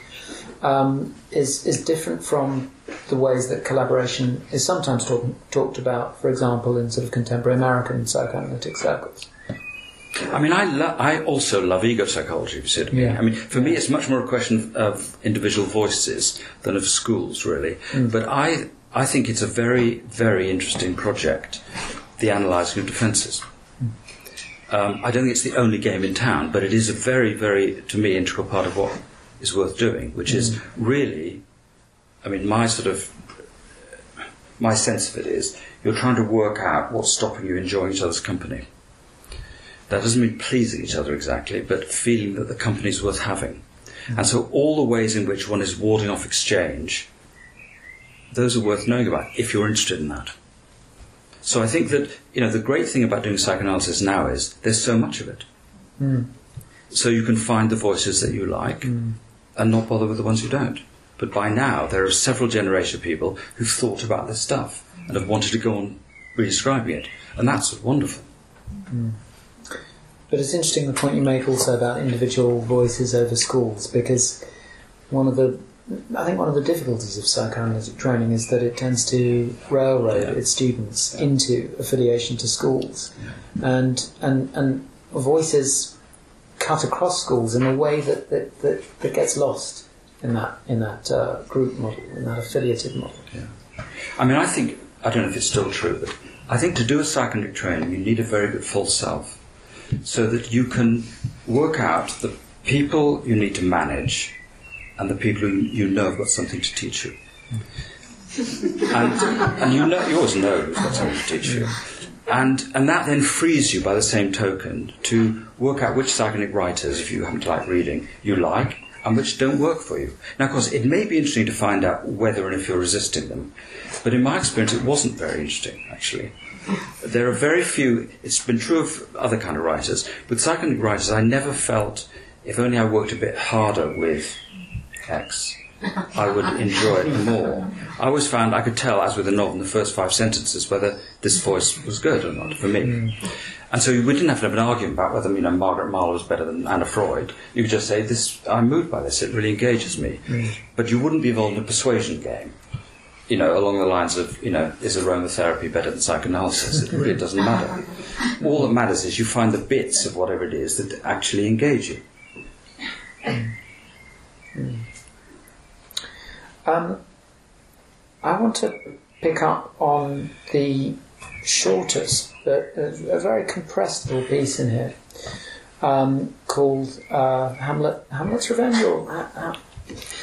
um, is, is different from the ways that collaboration is sometimes talk, talked about, for example, in sort of contemporary American psychoanalytic circles. I mean, I, lo- I also love ego psychology, if you said to me. Yeah. I mean, for me, it's much more a question of individual voices than of schools, really. Mm. But I... I think it's a very, very interesting project, the analysing of defences. Um, I don't think it's the only game in town, but it is a very, very, to me, integral part of what is worth doing, which is really, I mean, my sort of, my sense of it is, you're trying to work out what's stopping you enjoying each other's company. That doesn't mean pleasing each other exactly, but feeling that the company's worth having. And so all the ways in which one is warding off exchange, those are worth knowing about, if you're interested in that. So I think that, you know, the great thing about doing psychoanalysis now is there's so much of it. Mm. So you can find the voices that you like mm. and not bother with the ones you don't. But by now, there are several generations of people who've thought about this stuff and have wanted to go on redescribing it. And that's wonderful. Mm. But it's interesting the point you make also about individual voices over schools, because one of the I think one of the difficulties of psychoanalytic training is that it tends to railroad yeah. its students yeah. into affiliation to schools, yeah. and and and voices cut across schools in a way that that, that, that gets lost in that in that uh, group model, in that affiliative model. Yeah. I mean, I think I don't know if it's still true, but I think to do a psychoanalytic training, you need a very good full self, so that you can work out the people you need to manage. And the people who you know have got something to teach you. And, and you, know, you always know who's got something to teach you. And, and that then frees you, by the same token, to work out which psychoanalytic writers, if you happen to like reading, you like, and which don't work for you. Now, of course, it may be interesting to find out whether and if you're resisting them, but in my experience, it wasn't very interesting, actually. There are very few... It's been true of other kind of writers. With psychoanalytic writers, I never felt, if only I worked a bit harder with... X, I would enjoy it more. I always found I could tell, as with a novel, in the first five sentences whether this voice was good or not for me. Mm. And so we didn't have to have an argument about whether, you know, Margaret Marlowe is better than Anna Freud. You could just say, "This, I'm moved by this, it really engages me." Mm. But you wouldn't be involved in a persuasion game, you know, along the lines of, you know, is aromatherapy better than psychoanalysis? It really doesn't matter. All that matters is you find the bits of whatever it is that actually engage you. Mm. Um, I want to pick up on the shortest, but a, a very compressed little piece in here um, called uh, Hamlet. Hamlet's Revenge, or ha- ha-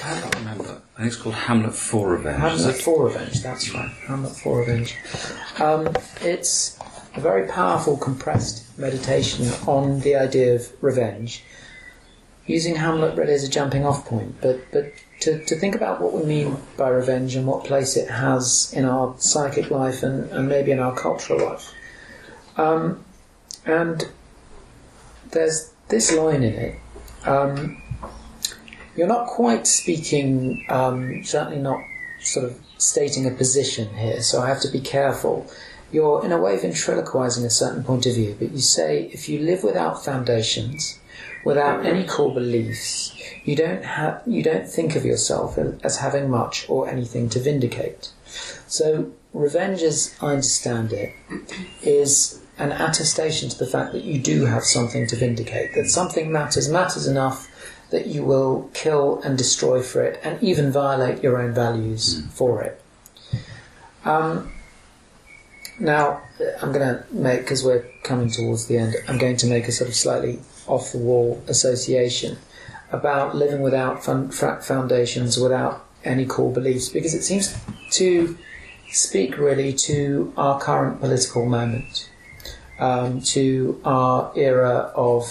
I don't remember. I think it's called Hamlet for Revenge. Hamlet for Revenge. That's right. Hamlet for Revenge. Um, it's a very powerful, compressed meditation on the idea of revenge, using Hamlet really as a jumping-off point, but but. To, to think about what we mean by revenge and what place it has in our psychic life and, and maybe in our cultural life. Um, and there's this line in it. Um, you're not quite speaking, um, certainly not sort of stating a position here, so I have to be careful. You're in a way ventriloquizing a certain point of view, but you say, if you live without foundations, without any core beliefs, you don't have, you don't think of yourself as having much or anything to vindicate. So revenge, as I understand it, is an attestation to the fact that you do have something to vindicate, that something matters, matters enough that you will kill and destroy for it and even violate your own values mm. for it. Um, now, I'm going to make, because we're coming towards the end, I'm going to make a sort of slightly off-the-wall association about living without fun, fra- foundations, without any core beliefs, because it seems to speak really to our current political moment, um, to our era of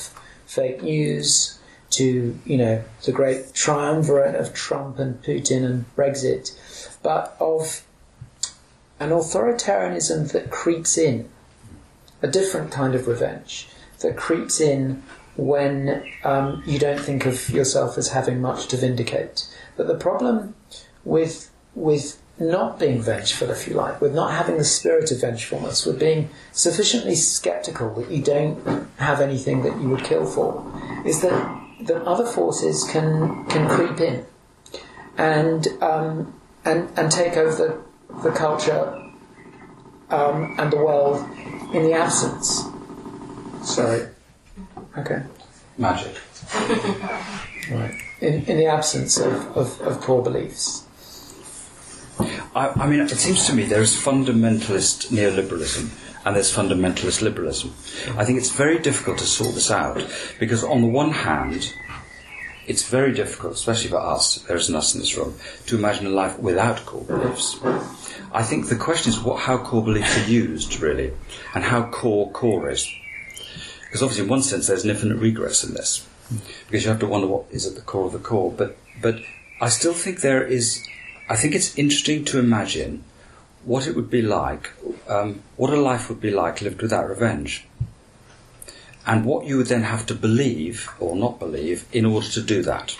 fake news, to, you know, the great triumvirate of Trump and Putin and Brexit, but of an authoritarianism that creeps in, a different kind of revenge that creeps in when um, you don't think of yourself as having much to vindicate. But the problem with with not being vengeful, if you like, with not having the spirit of vengefulness, with being sufficiently sceptical that you don't have anything that you would kill for, is that, that other forces can can creep in and um, and and take over the, the culture um, and the world in the absence. Sorry. Okay. Magic. Right. In, in the absence of, of, of core beliefs. I, I mean, it seems to me there is fundamentalist neoliberalism and there's fundamentalist liberalism. I think it's very difficult to sort this out because, on the one hand, it's very difficult, especially for us, there isn't us in this room, to imagine a life without core beliefs. I think the question is what, how core beliefs are used, really, and how core core is. Because obviously in one sense there's an infinite regress in this, because you have to wonder what is at the core of the core. But but I still think there is, I think it's interesting to imagine what it would be like, um, what a life would be like lived without revenge, and what you would then have to believe or not believe in order to do that,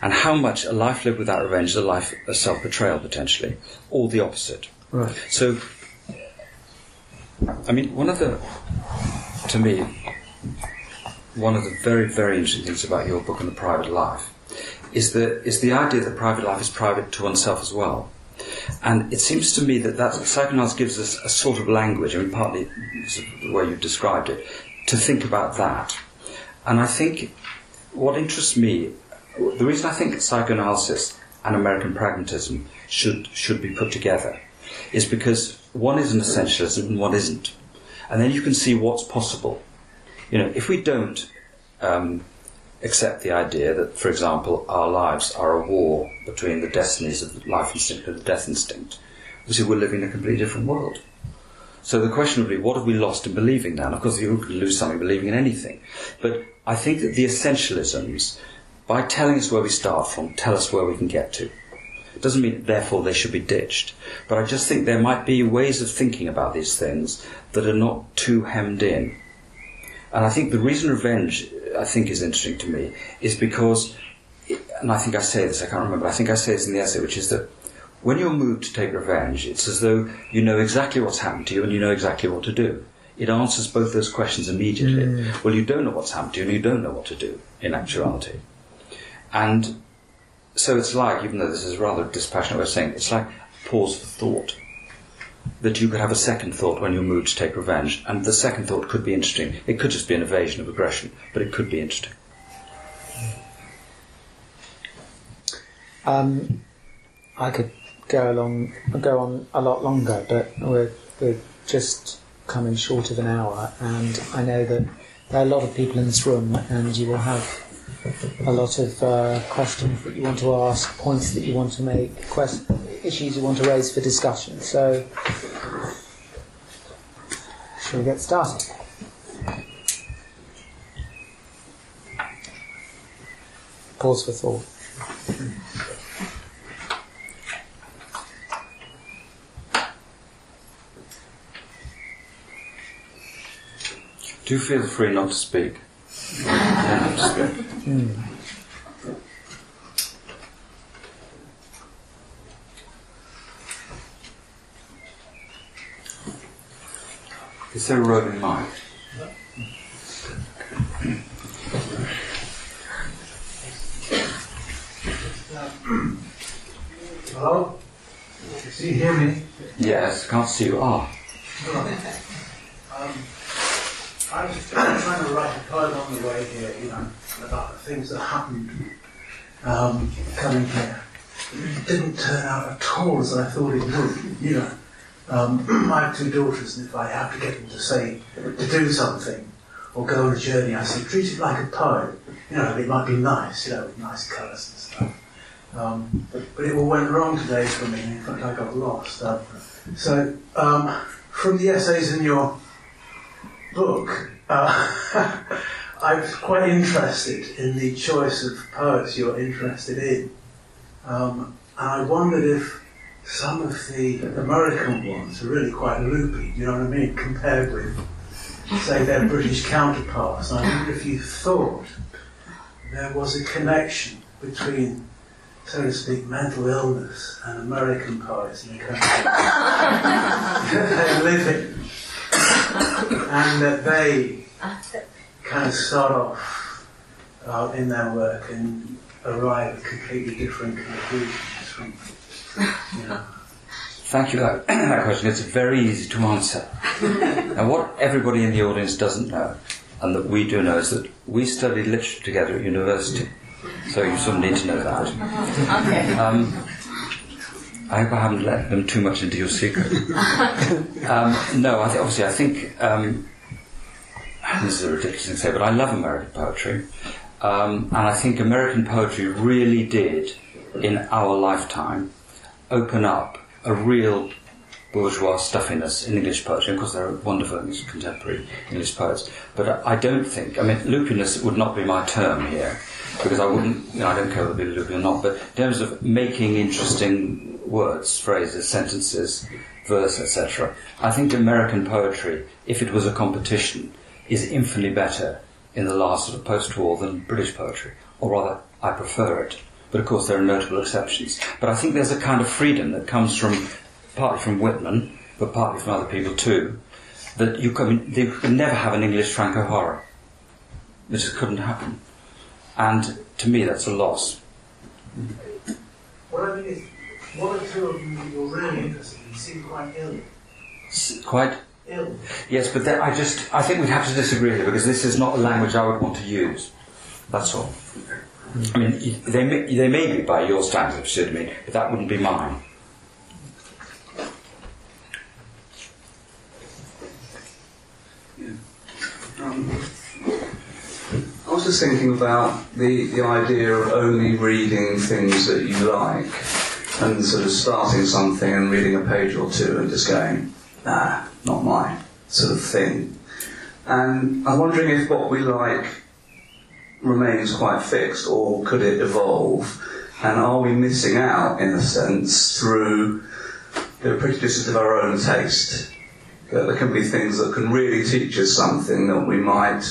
and how much a life lived without revenge is a life of self-betrayal potentially, or the opposite. Right. So, I mean, one of the, to me, one of the very, very interesting things about your book on the private life is the, is the idea that private life is private to oneself as well. And it seems to me that, that psychoanalysis gives us a sort of language, I mean, partly the way you've described it, to think about that. And I think what interests me, the reason I think psychoanalysis and American pragmatism should, should be put together is because one is an essentialism and one isn't. And then you can see what's possible. You know, if we don't um, accept the idea that, for example, our lives are a war between the destinies of the life instinct and the death instinct, we see we're living in a completely different world. So the question would be, what have we lost in believing that? And of course, you could lose something believing in anything. But I think that the essentialisms, by telling us where we start from, tell us where we can get to. It doesn't mean, therefore, they should be ditched. But I just think there might be ways of thinking about these things that are not too hemmed in. And I think the reason revenge, I think, is interesting to me is because and I think I say this, I can't remember, I think I say this in the essay, which is that when you're moved to take revenge, it's as though you know exactly what's happened to you and you know exactly what to do. It answers both those questions immediately. Mm. Well, you don't know what's happened to you and you don't know what to do in actuality. And so it's like, even though this is a rather dispassionate way of saying it, it's like pause for thought. That you could have a second thought when you're moved to take revenge, and the second thought could be interesting. It could just be an evasion of aggression, but it could be interesting. Um, I could go along, go on a lot longer, but we're, we're just coming short of an hour, and I know that there are a lot of people in this room, and you will have a lot of uh, questions that you want to ask, points that you want to make, quest- issues you want to raise for discussion. So, shall we get started? Pause for thought. Do feel free not to speak. Mm. Is there a road in mind? Hello? Can you hear me? Yes, can't see you. Ah. Oh. Um. I was trying to write a poem on the way here, you know, about the things that happened um, coming here. It didn't turn out at all as I thought it would, you know. Um, I have two daughters, and if I have to get them to say, to do something, or go on a journey, I say, treat it like a poem. You know, it might be nice, you know, with nice colours and stuff. Um, but it all went wrong today for me, in fact I got lost. Uh, so, um, from the essays in your book, uh, I'm quite interested in the choice of poets you're interested in. Um, and I wondered if some of the American ones are really quite loopy, you know what I mean, compared with, say, their British counterparts. And I wondered if you thought there was a connection between, so to speak, mental illness and American poets in the country they live in. And that they kind of start off uh, in their work and arrive at completely different conclusions from, you know. Thank you for that question. It's very easy to answer. And what everybody in the audience doesn't know, and that we do know, is that we studied literature together at university. So you sort of need to know that. Okay. Um, I hope I haven't let them too much into your secret. um, no, I th- obviously I think, um, this is a ridiculous thing to say, but I love American poetry. Um, and I think American poetry really did, in our lifetime, open up a real bourgeois stuffiness in English poetry. Of course, there are wonderful English, contemporary English poets. But I don't think, I mean, loopiness would not be my term here, because I wouldn't, you know, I don't care whether it be loopy or not, but in terms of making interesting words, phrases, sentences, verse, et cetera. I think American poetry, if it was a competition, is infinitely better in the last sort of post-war than British poetry, or rather, I prefer it. But of course, there are notable exceptions. But I think there's a kind of freedom that comes from, partly from Whitman, but partly from other people too, that you can, they could never have an English Frank O'Hara. It just couldn't happen. And to me, that's a loss. What I mean is, one or two of you were really interested in seemed quite ill. Quite? Ill. Yes, but then I just, I think we'd have to disagree here, because this is not the language I would want to use. That's all. I mean, they may, they may be by your standards, if you see what I mean, but that wouldn't be mine. Yeah. Um, I was just thinking about the, the idea of only reading things that you like, and sort of starting something and reading a page or two and just going, nah, not mine, sort of thing. And I'm wondering if what we like remains quite fixed, or could it evolve? And are we missing out, in a sense, through the prejudices of our own taste? That there can be things that can really teach us something that we might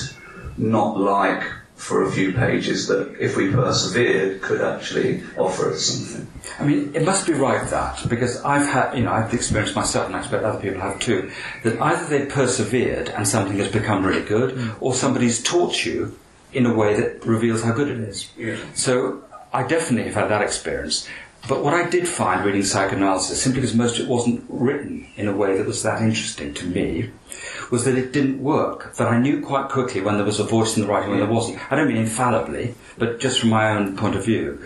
not like for a few pages that, if we persevered, could actually offer us something. I mean, it must be right that, because I've had, you know, I've experienced myself, and I expect other people have too, that either they persevered and something has become really good, or somebody's taught you in a way that reveals how good it is. Yeah. So I definitely have had that experience. But what I did find reading psychoanalysis, simply because most of it wasn't written in a way that was that interesting to me, was that it didn't work, that I knew quite quickly when there was a voice in the writing, when there wasn't. I don't mean infallibly, but just from my own point of view.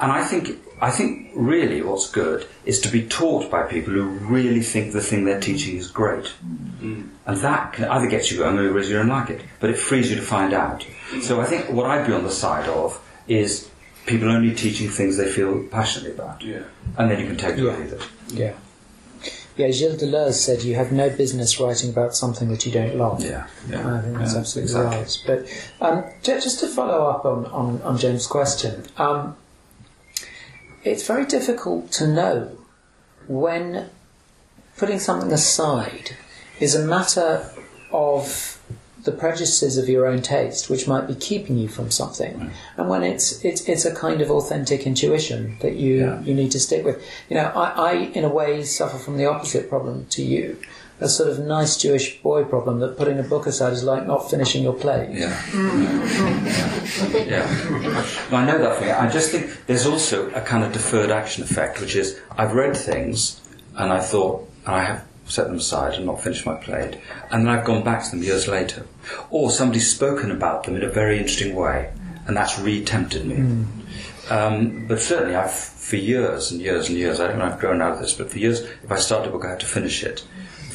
And I think, I think really what's good is to be taught by people who really think the thing they're teaching is great. Mm-hmm. And that can either get you going or you don't like it, but it frees you to find out. So I think what I'd be on the side of is people only teaching things they feel passionately about. Yeah. And then you can take it yeah. with it. Yeah. Yeah, Gilles Deleuze said you have no business writing about something that you don't love. Yeah, yeah. I think that's yeah, absolutely exactly. right. But um, just to follow up on, on, on James' question, um, it's very difficult to know when putting something aside is a matter of the prejudices of your own taste, which might be keeping you from something, mm. and when it's it's it's a kind of authentic intuition that you yeah. you need to stick with. You know, I, I in a way suffer from the opposite problem to you, a sort of nice Jewish boy problem that putting a book aside is like not finishing your play. Yeah, yeah. yeah. I know that thing. I just think there's also a kind of deferred action effect, which is I've read things and I thought and I have. set them aside and not finished my play, and then I've gone back to them years later. Or somebody's spoken about them in a very interesting way, and that's re-tempted me. Mm. Um, but certainly I've, for years and years and years, I don't know, I've grown out of this, but for years, if I start a book, I have to finish it.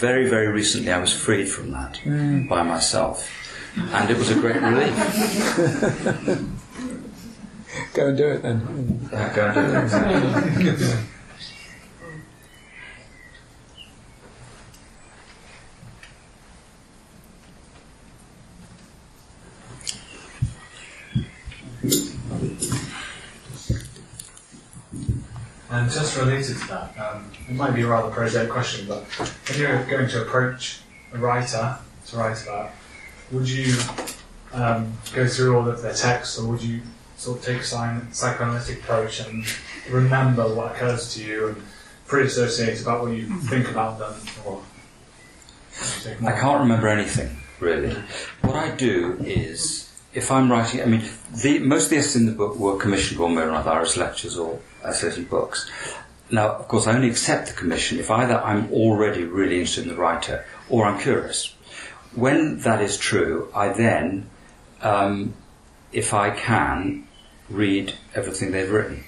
Very, very recently I was freed from that mm. by myself, and it was a great relief. Go and do it then. Yeah, go and do it. And just related to that, um, it might be a rather prosaic question, but if you're going to approach a writer to write about, would you um, go through all of their texts, or would you sort of take a psychoanalytic approach and remember what occurs to you and pre-associate about what you think about them? Or I can't remember anything, really. What I do is, if I'm writing, I mean, the, most of the essays in the book were commissioned one way or another, Irish lectures or essays and books. Now, of course, I only accept the commission if either I'm already really interested in the writer or I'm curious. When that is true, I then, um, if I can, read everything they've written.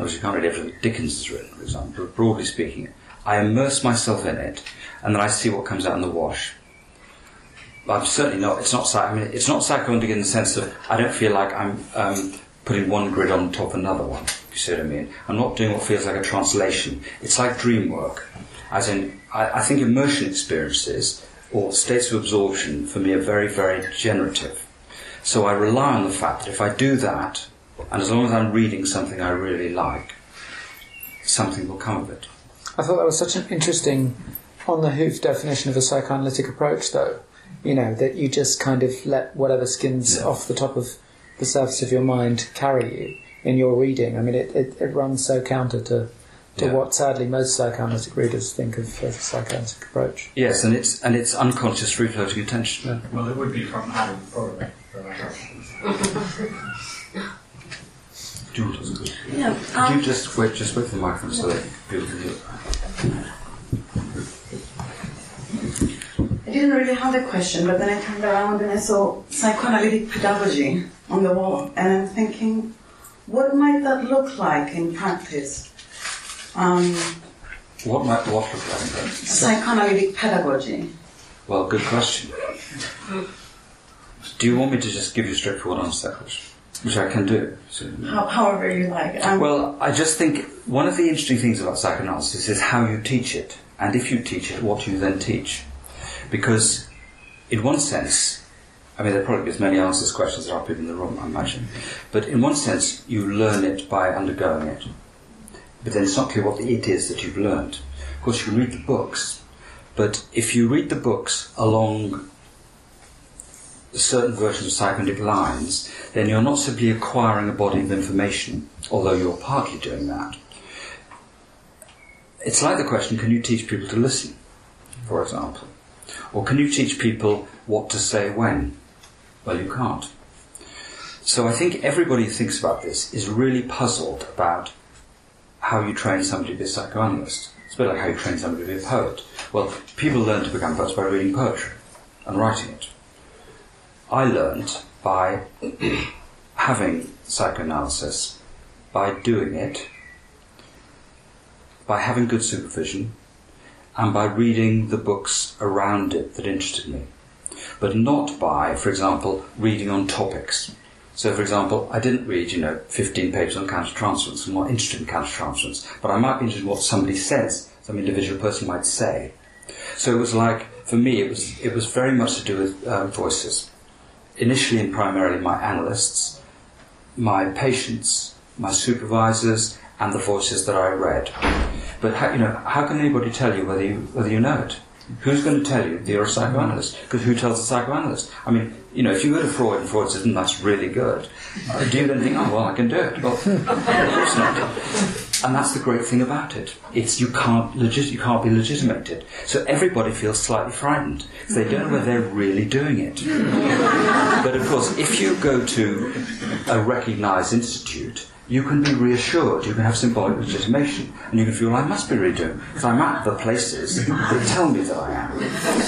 Obviously, you can't read everything Dickens has written, for example, but broadly speaking, I immerse myself in it, and then I see what comes out in the wash. I'm certainly not. It's not. I mean, it's not psychoanalytic in the sense that I don't feel like I'm um, putting one grid on top of another one. If you see what I mean? I'm not doing what feels like a translation. It's like dream work, as in I, I think immersion experiences or states of absorption for me are very, very generative. So I rely on the fact that if I do that, and as long as I'm reading something I really like, something will come of it. I thought that was such an interesting on-the-hoof definition of a psychoanalytic approach, though. You know, that you just kind of let whatever skins yeah. off the top of the surface of your mind carry you in your reading. I mean, it, it, it runs so counter to, to yeah. what sadly most psychoanalytic readers think of as a psychoanalytic approach. Yes, and it's and it's unconscious free-floating attention. Yeah. Well, it would be from Adam, probably. Jude doesn't good. Yeah, um, you just wait just with the microphone so that people can do it. I didn't really have a question, but then I turned around and I saw psychoanalytic pedagogy on the wall, and I'm thinking, what might that look like in practice? Um, what might what look like in practice? Psychoanalytic pedagogy. Well, good question. Do you want me to just give you a straightforward answer, which I can do? So. How, however you like. Um, well, I just think one of the interesting things about psychoanalysis is how you teach it, and if you teach it, what you then teach. Because, in one sense, I mean, there probably be as many answers as questions there are people in the room, I imagine. But in one sense, you learn it by undergoing it. But then it's not clear what it is that you've learned. Of course, you can read the books. But if you read the books along certain versions of psychoanalytic lines, then you're not simply acquiring a body of information, although you're partly doing that. It's like the question, can you teach people to listen, for example? Or can you teach people what to say when? Well, you can't. So I think everybody who thinks about this is really puzzled about how you train somebody to be a psychoanalyst. It's a bit like how you train somebody to be a poet. Well, people learn to become poets by reading poetry and writing it. I learned by having psychoanalysis, by doing it, by having good supervision, and by reading the books around it that interested me. But not by, for example, reading on topics. So, for example, I didn't read, you know, fifteen papers on countertransference. I'm not interested in countertransference, but I might be interested in what somebody says, some individual person might say. So it was like, for me, it was it was very much to do with um, voices. Initially and primarily my analysts, my patients, my supervisors, and the voices that I read. But how, you know, how can anybody tell you whether you whether you know it? Who's going to tell you that you're a psychoanalyst? Because who tells a psychoanalyst? I mean, you know, if you go to Freud and Freud says, mm, that's really good, do you then think, oh, well, I can do it? Well, of course not. And that's the great thing about it. It's you can't, legit, you can't be legitimated. So everybody feels slightly frightened. They don't know whether they're really doing it. But of course, if you go to a recognised institute, you can be reassured, you can have symbolic legitimation, and you can feel, I must be redoing, because I'm at the places that tell me that I am.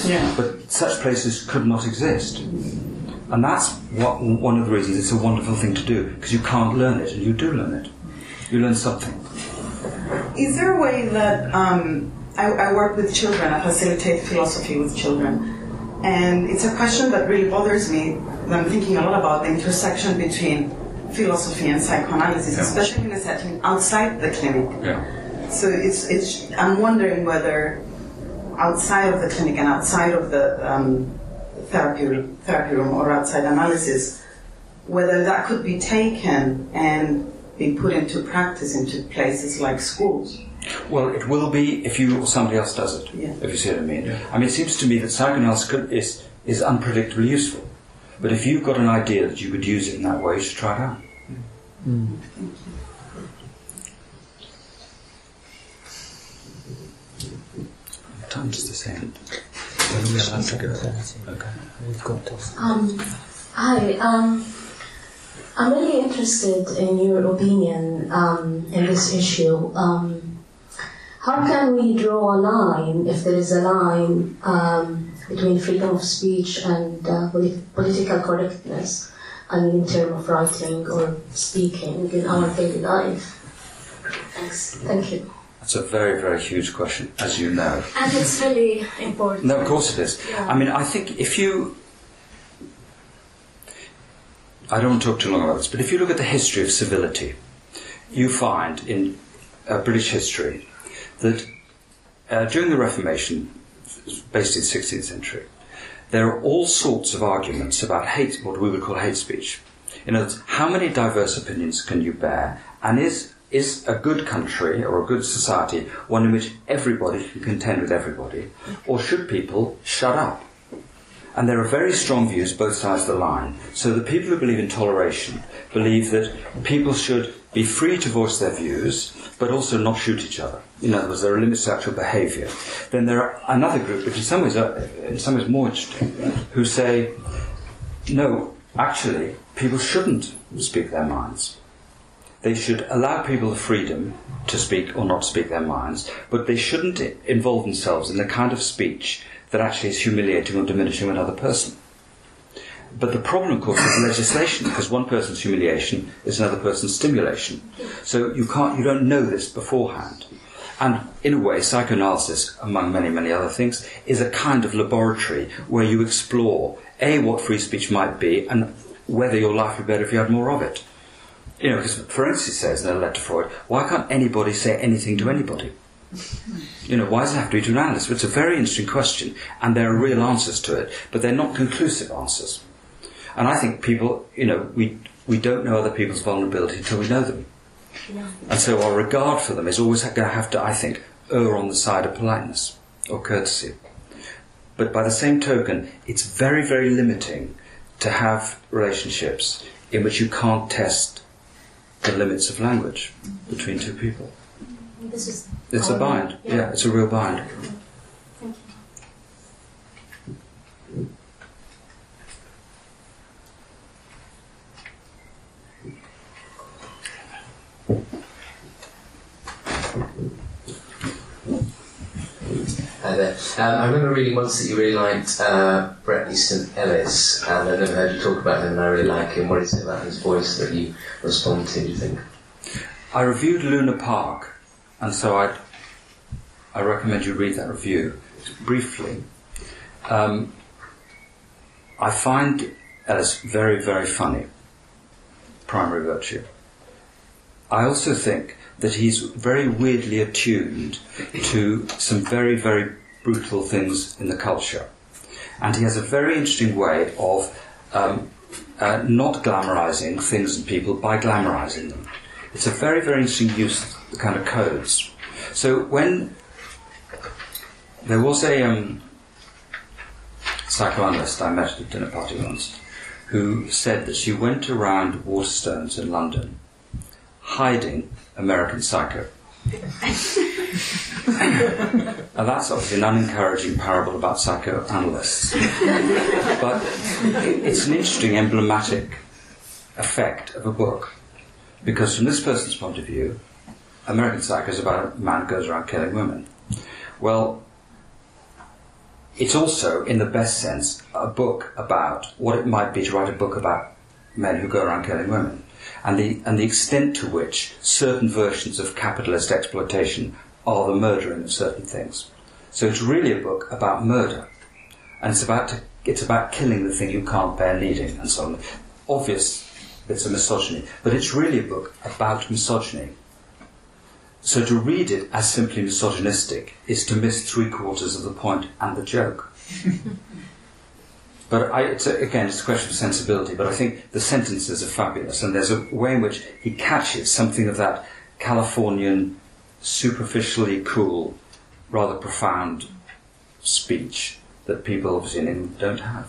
Yeah. But such places could not exist. And that's what, one of the reasons it's a wonderful thing to do, because you can't learn it, and you do learn it. You learn something. Is there a way that, um, I, I work with children, I facilitate philosophy with children, and it's a question that really bothers me, and I'm thinking a lot about the intersection between philosophy and psychoanalysis, yeah. especially in a setting outside the clinic. Yeah. So it's, it's, I'm wondering whether outside of the clinic and outside of the um, therapy, therapy room or outside analysis, whether that could be taken and be put into practice into places like schools. Well, it will be if you or somebody else does it, yeah. if you see what I mean. Yeah. I mean, it seems to me that psychoanalysis is, is unpredictably useful. But if you've got an idea that you would use it in that way, you should try it out. Mm. What time does this end? When do we have to go? Okay. We've got this. Um, hi. Um, I'm really interested in your opinion um, in this issue. Um, how can we draw a line, if there is a line, um, between freedom of speech and uh, polit political correctness, I mean, in terms of writing or speaking in our daily life? Thanks. Thank you. That's a very, very huge question, as you know. And it's really important. No, of course it is. Yeah. I mean, I think if you... I don't want to talk too long about this, but if you look at the history of civility, you find in uh, British history that uh, during the Reformation, basically the sixteenth century, there are all sorts of arguments about hate, what we would call hate speech. In other words, how many diverse opinions can you bear, and is, is a good country or a good society one in which everybody can contend with everybody, or should people shut up? And there are very strong views both sides of the line. So the people who believe in toleration believe that people should be free to voice their views, but also not shoot each other. In other words, there are limits to actual behaviour. Then there are another group, which in some ways are, in some ways more interesting, who say, no, actually, people shouldn't speak their minds. They should allow people the freedom to speak or not speak their minds, but they shouldn't involve themselves in the kind of speech that actually is humiliating or diminishing another person. But the problem, of course, is legislation, because one person's humiliation is another person's stimulation. So you can't, you don't know this beforehand. And in a way, psychoanalysis, among many, many other things, is a kind of laboratory where you explore, A, what free speech might be, and whether your life would be better if you had more of it. You know, because Ferenczi says in a letter to Freud, why can't anybody say anything to anybody? You know, why does it have to be to an analyst? It's a very interesting question, and there are real answers to it, but they're not conclusive answers. And I think people, you know, we, we don't know other people's vulnerability until we know them. Yeah. And so our regard for them is always going to have to, I think, err on the side of politeness or courtesy. But by the same token, it's very, very limiting to have relationships in which you can't test the limits of language between two people. This is it's a bind. Yeah. yeah, it's a real bind. Thank you. Hi there. Um, I remember reading once that you really liked uh, Brett Easton Ellis, and I've never heard you talk about him, and I really like him. What is it about his voice that you respond to, do you think? I reviewed Luna Park, and so I'd, I recommend you read that review briefly. Um, I find Ellis very, very funny, primary virtue. I also think that he's very weirdly attuned to some very, very brutal things in the culture. And he has a very interesting way of um, uh, not glamorising things and people by glamorising them. It's a very, very interesting use of the kind of codes. So when there was a um, psychoanalyst I met at a dinner party once who said that she went around Waterstones in London hiding American Psycho. And that's obviously an unencouraging parable about psychoanalysts. But it's an interesting emblematic effect of a book, because from this person's point of view, American Psycho is about a man who goes around killing women. Well, it's also, in the best sense, a book about what it might be to write a book about men who go around killing women. And the, and the extent to which certain versions of capitalist exploitation are the murdering of certain things. So it's really a book about murder. And it's about, to, it's about killing the thing you can't bear needing and so on. Obvious bits of misogyny. But it's really a book about misogyny. So to read it as simply misogynistic is to miss three quarters of the point and the joke. But I, it's a, again, it's a question of sensibility, but I think the sentences are fabulous, and there's a way in which he catches something of that Californian, superficially cool, rather profound speech that people obviously in England don't have.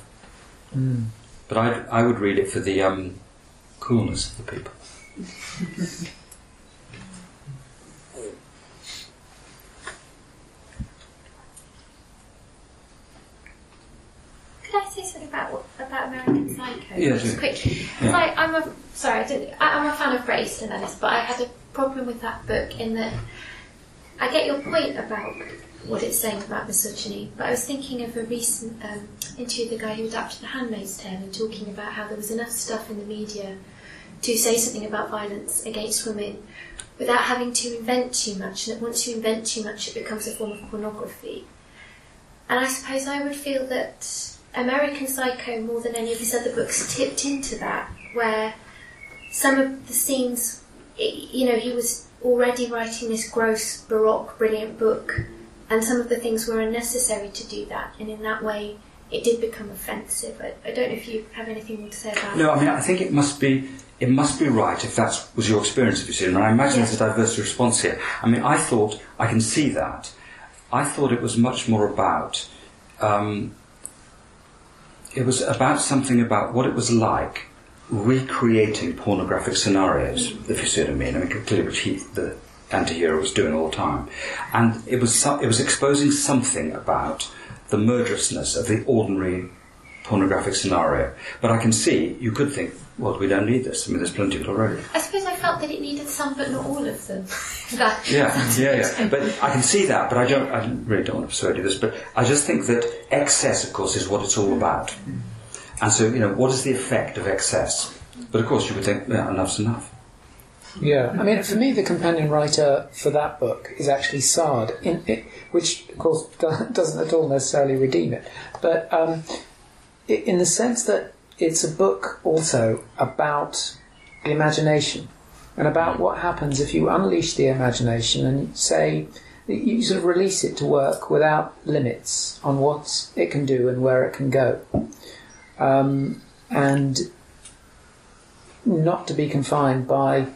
Mm. But I, I would read it for the um, coolness of the people. Can I say something about what, about American Psycho? Yeah, just quickly. Yeah. I, I'm a sorry, I didn't, I, I'm a fan of Brett Easton Ellis, but I had a problem with that book in that I get your point about what it's saying about misogyny, but I was thinking of a recent um, interview with the guy who adapted The Handmaid's Tale and talking about how there was enough stuff in the media to say something about violence against women without having to invent too much, and that once you invent too much, it becomes a form of pornography. And I suppose I would feel that American Psycho, more than any of his other books, tipped into that, where some of the scenes, you know, he was already writing this gross, baroque, brilliant book, and some of the things were unnecessary to do that, and in that way it did become offensive. I, I don't know if you have anything more to say about no, that. No, I mean, I think it must be it must be right if that was your experience of the cinema, and I imagine yeah. there's a diverse response here. I mean, I thought, I can see that, I thought it was much more about... Um, It was about something about what it was like recreating pornographic scenarios, if you see what I mean. I mean, clearly which he, the anti-hero, was doing all the time. And it was, it was exposing something about the murderousness of the ordinary pornographic scenario. But I can see, you could think, well, we don't need this. I mean, there's plenty of it already. I suppose I felt that it needed some, but not all of them. that, yeah, yeah, yeah. But I can see that, but I don't. I really don't want to persuade you this, but I just think that excess, of course, is what it's all about. And so, you know, what is the effect of excess? But, of course, you would think, yeah, enough's enough. Yeah, I mean, for me, the companion writer for that book is actually Sard, in it, which, of course, doesn't at all necessarily redeem it. But um, in the sense that it's a book also about the imagination and about what happens if you unleash the imagination and say, you sort of release it to work without limits on what it can do and where it can go. Um, and not to be confined by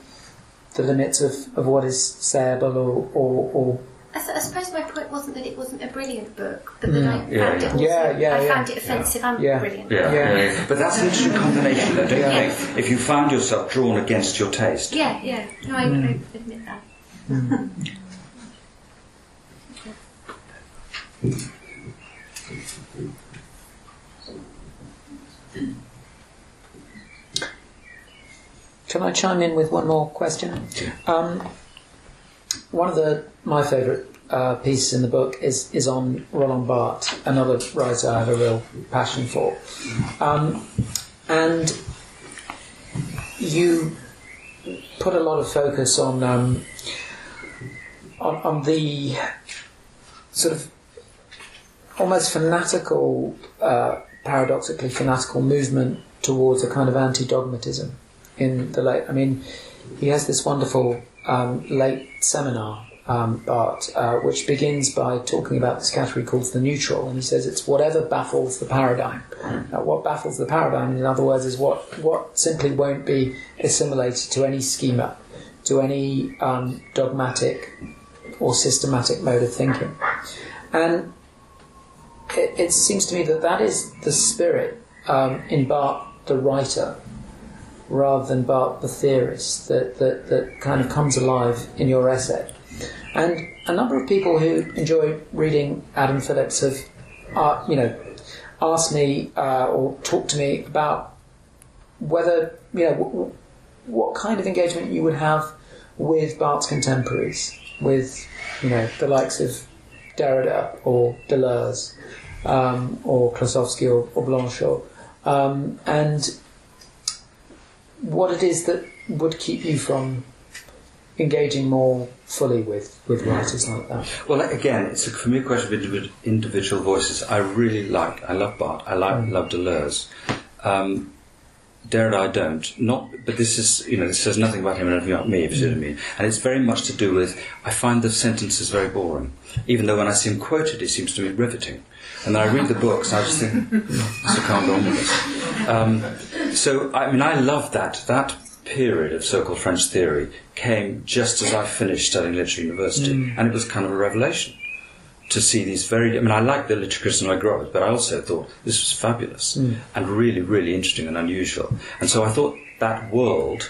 the limits of, of what is sayable or, or, or I suppose my point it wasn't that it wasn't a brilliant book, but that mm. I yeah, found yeah. it also, yeah, yeah, I yeah, found it offensive yeah. and yeah. brilliant. Yeah. Yeah. Yeah. Yeah. But that's an interesting combination, though, don't yeah. you think? If you found yourself drawn against your taste. Yeah, yeah. No, I, mm. I admit that. Mm. okay. Can I chime in with one more question? Um, one of the my favourite uh, pieces in the book is, is on Roland Barthes, another writer I have a real passion for. Um, and you put a lot of focus on, um, on on the sort of almost fanatical, uh, paradoxically fanatical movement towards a kind of anti-dogmatism in the late... I mean, he has this wonderful um, late seminar, um, Bart, uh, which begins by talking about this category called the neutral, and he says it's whatever baffles the paradigm. Now, what baffles the paradigm, in other words, is what, what simply won't be assimilated to any schema, to any um, dogmatic or systematic mode of thinking. And it, it seems to me that that is the spirit um, in Bart, the writer, rather than Barthes the theorist, that, that, that kind of comes alive in your essay. And a number of people who enjoy reading Adam Phillips have, uh, you know, asked me uh, or talked to me about whether, you know, w w what kind of engagement you would have with Barthes contemporaries, with, you know, the likes of Derrida or Deleuze um, or Klossowski or, or Blanchot. Um, and... what it is that would keep you from engaging more fully with, with writers like that? Well, again, it's a, for me a question of individual voices. I really like, I love Barthes, I like, mm. love Deleuze. Um, Derrida I don't. Not, but this is, you know, this says nothing about him and nothing about me, if you see what I mean. And it's very much to do with, I find the sentences very boring, even though when I see him quoted, he seems to me riveting. And then I read the books and I just think, I so can't go on with this. Um, so, I mean, I love that. That period of so-called French theory came just as I finished studying literature at university, mm. and it was kind of a revelation to see these very... I mean, I like the literature criticism I grew up with, but I also thought this was fabulous mm. and really, really interesting and unusual. And so I thought that world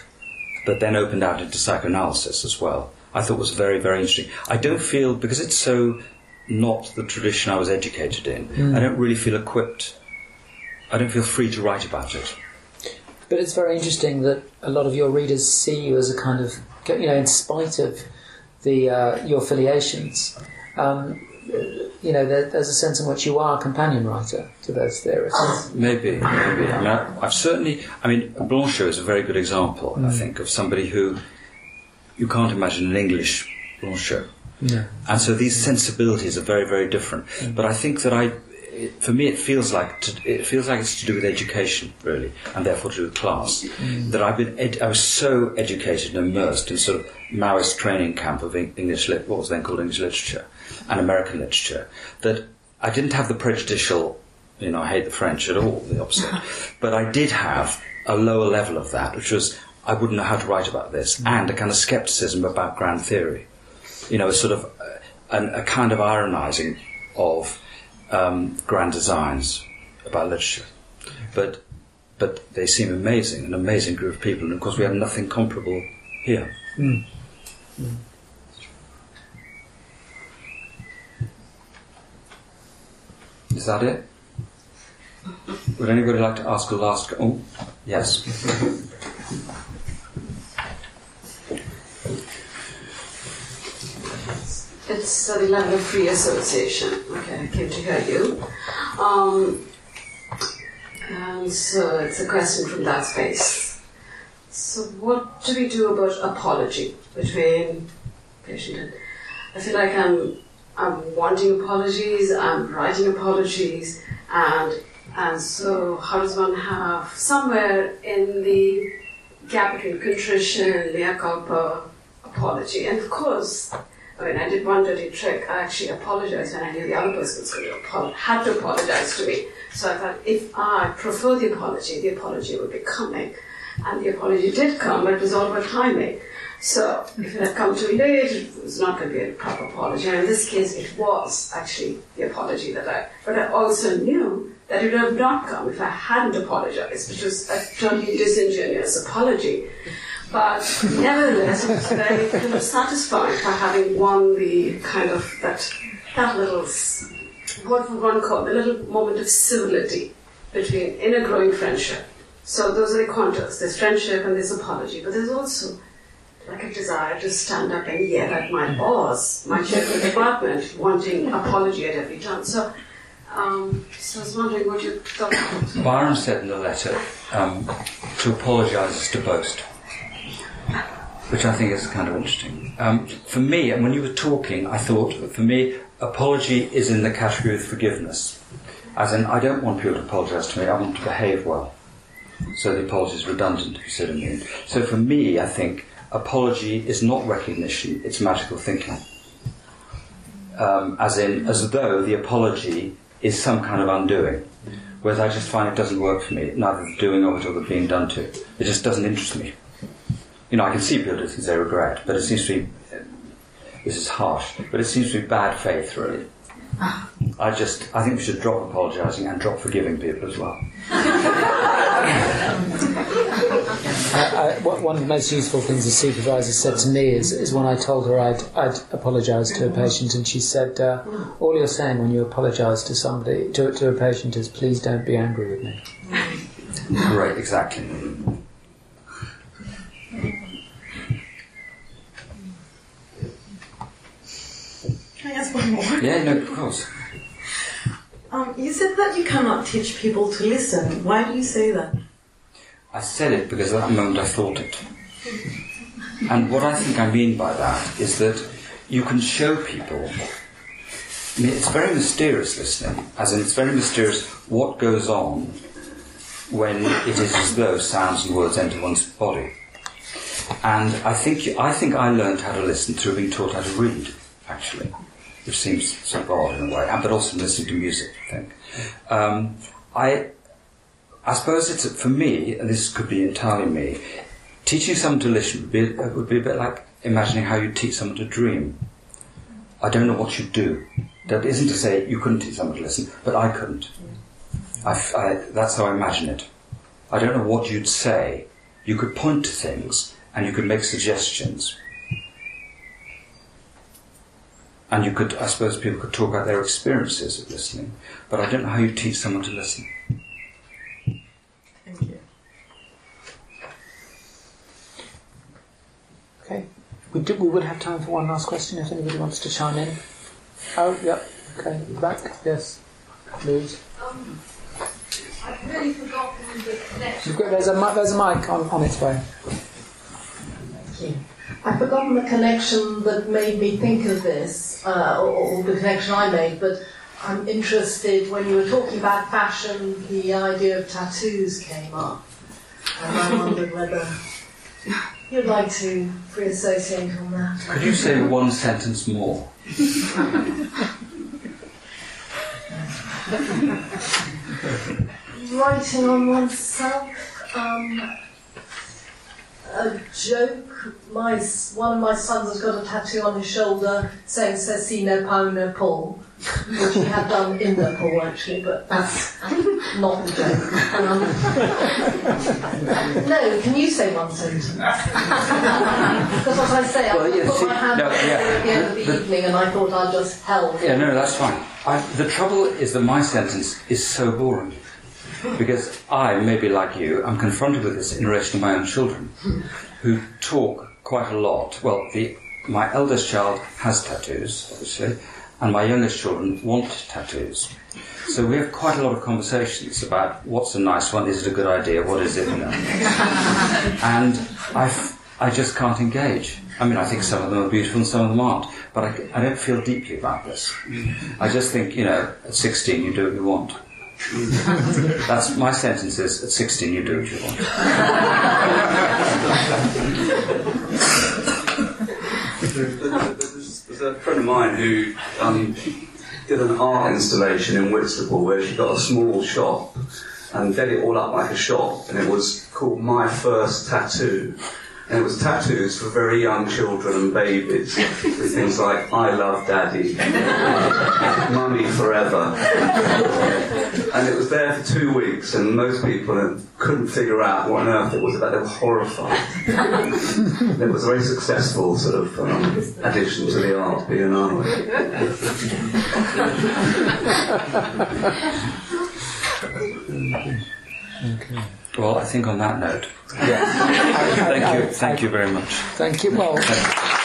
that then opened out into psychoanalysis as well, I thought was very, very interesting. I don't feel, because it's so... not the tradition I was educated in. Mm. I don't really feel equipped. I don't feel free to write about it. But it's very interesting that a lot of your readers see you as a kind of, you know, in spite of the uh, your affiliations, um, you know, there, there's a sense in which you are a companion writer to those theorists. Maybe, maybe. I mean, I, I've certainly... I mean, Blanchot is a very good example, mm. I think, of somebody who... you can't imagine an English Blanchot. Yeah. And so these sensibilities are very, very different. Mm-hmm. But I think that I, it, for me, it feels like to, it feels like it's to do with education, really, and therefore to do with class. Mm-hmm. That I've been, ed I was so educated and immersed in sort of Maoist training camp of English, what was then called English literature, and American literature, that I didn't have the prejudicial, you know, I hate the French at all, the opposite. But I did have a lower level of that, which was I wouldn't know how to write about this, mm-hmm. and a kind of scepticism about grand theory. You know, a sort of uh, an, a kind of ironising of um, grand designs about literature, but but they seem amazing, an amazing group of people, and of course we have nothing comparable here. Mm. Mm. Is that it? Would anybody like to ask a last? Oh, yes. It's the London Free Association. Okay, I came to hear you. Um, and so it's a question from that space. So what do we do about apology between patient and... I feel like I'm, I'm wanting apologies, I'm writing apologies, and, and so how does one have somewhere in the gap between contrition, mea culpa, apology? And of course... I mean, I did one dirty trick. I actually apologized when I knew the other person was going to apologize, had to apologize to me. So I thought, if I prefer the apology, the apology would be coming. And the apology did come, but it was all about timing. So if it had come to a date, it was not going to be a proper apology. And in this case, it was actually the apology that I... But I also knew that it would have not come if I hadn't apologized, which was a totally disingenuous apology. But nevertheless, it was very kind of satisfying for having won the kind of that, that little, what would one call, the little moment of civility between in a growing friendship. So those are the contours. There's friendship and there's apology, but there's also like a desire to stand up and yell at my boss, my chief of the department, wanting apology at every turn. So, um, so I was wondering what you thought about. Byron said in the letter, um, to apologise is to boast, which I think is kind of interesting. Um, for me, and when you were talking, I thought, for me, apology is in the category of forgiveness. As in, I don't want people to apologise to me, I want to behave well. So the apology is redundant, if you see what I mean. So for me, I think, apology is not recognition, it's magical thinking. Um, as in, as though the apology is some kind of undoing. Whereas I just find it doesn't work for me, neither the doing of it or the being done to. It just doesn't interest me. You know, I can see people do things they regret, but it seems to be, this is harsh, but it seems to be bad faith, really. I just, I think we should drop apologising and drop forgiving people as well. I, I, one of the most useful things the supervisor said to me is, is when I told her I'd, I'd apologised to a patient, and she said, uh, all you're saying when you apologise to somebody, to, to a patient, is please don't be angry with me. Right, exactly. Can I ask one more? Yeah, no, of course. Um, you said that you cannot teach people to listen. Why do you say that? I said it because at that moment I thought it. And what I think I mean by that is that you can show people... I mean, it's very mysterious listening, as in it's very mysterious what goes on when it is as though sounds and words enter one's body. And I think, I think I learned how to listen through being taught how to read, actually, which seems so odd in a way, but also listening to music, I think. Um, I... I suppose it's, for me, and this could be entirely me, teaching someone to listen would be, would be a bit like imagining how you teach someone to dream. I don't know what you do. That isn't to say you couldn't teach someone to listen, but I couldn't. I, I, that's how I imagine it. I don't know what you'd say. You could point to things, and you could make suggestions. And you could, I suppose people could talk about their experiences of listening, but I don't know how you teach someone to listen. Thank you. Okay. We, do, we would have time for one last question if anybody wants to chime in. Oh, yeah. Okay. Back. Yes. Please. Um, I've really forgotten the connection. You've got, there's, a, there's a mic on, on its way. Thank you. I've forgotten the connection that made me think of this, uh, or, or the connection I made, but... I'm interested, when you were talking about fashion, the idea of tattoos came up. And I wondered whether you'd like to reassociate on that. Could you say one sentence more? Writing on oneself, um, a joke. My, one of my sons has got a tattoo on his shoulder saying, "Ceci no pau no pull," which he had done in the pool, actually, but that's not the joke. Um, no, can you say one sentence? Because what I say, I well, yeah, put see, my hand no, yeah, at the end of the, the evening, and I thought I'd just help. Yeah, no, that's fine. I, the trouble is that my sentence is so boring, because I, maybe like you, I'm confronted with this in relation to my own children, who talk quite a lot. Well, the, my eldest child has tattoos, obviously, and my youngest children want tattoos. So we have quite a lot of conversations about what's a nice one, is it a good idea, what is it? No. And I, f I just can't engage. I mean, I think some of them are beautiful and some of them aren't, but I, I don't feel deeply about this. I just think, you know, at sixteen you do what you want. That's my sentence is, at sixteen you do what you want. There's a friend of mine who um, did an art installation in Whitstable where she got a small shop and did it all up like a shop, and it was called My First Tattoo. And it was tattoos for very young children and babies. Things like, I love daddy, mummy forever. And it was there for two weeks, and most people couldn't figure out what on earth it was about. They were horrified. And it was a very successful sort of um, addition to the art biennale. Okay. Well, I think on that note, yes. thank you, thank you very much. Thank you both.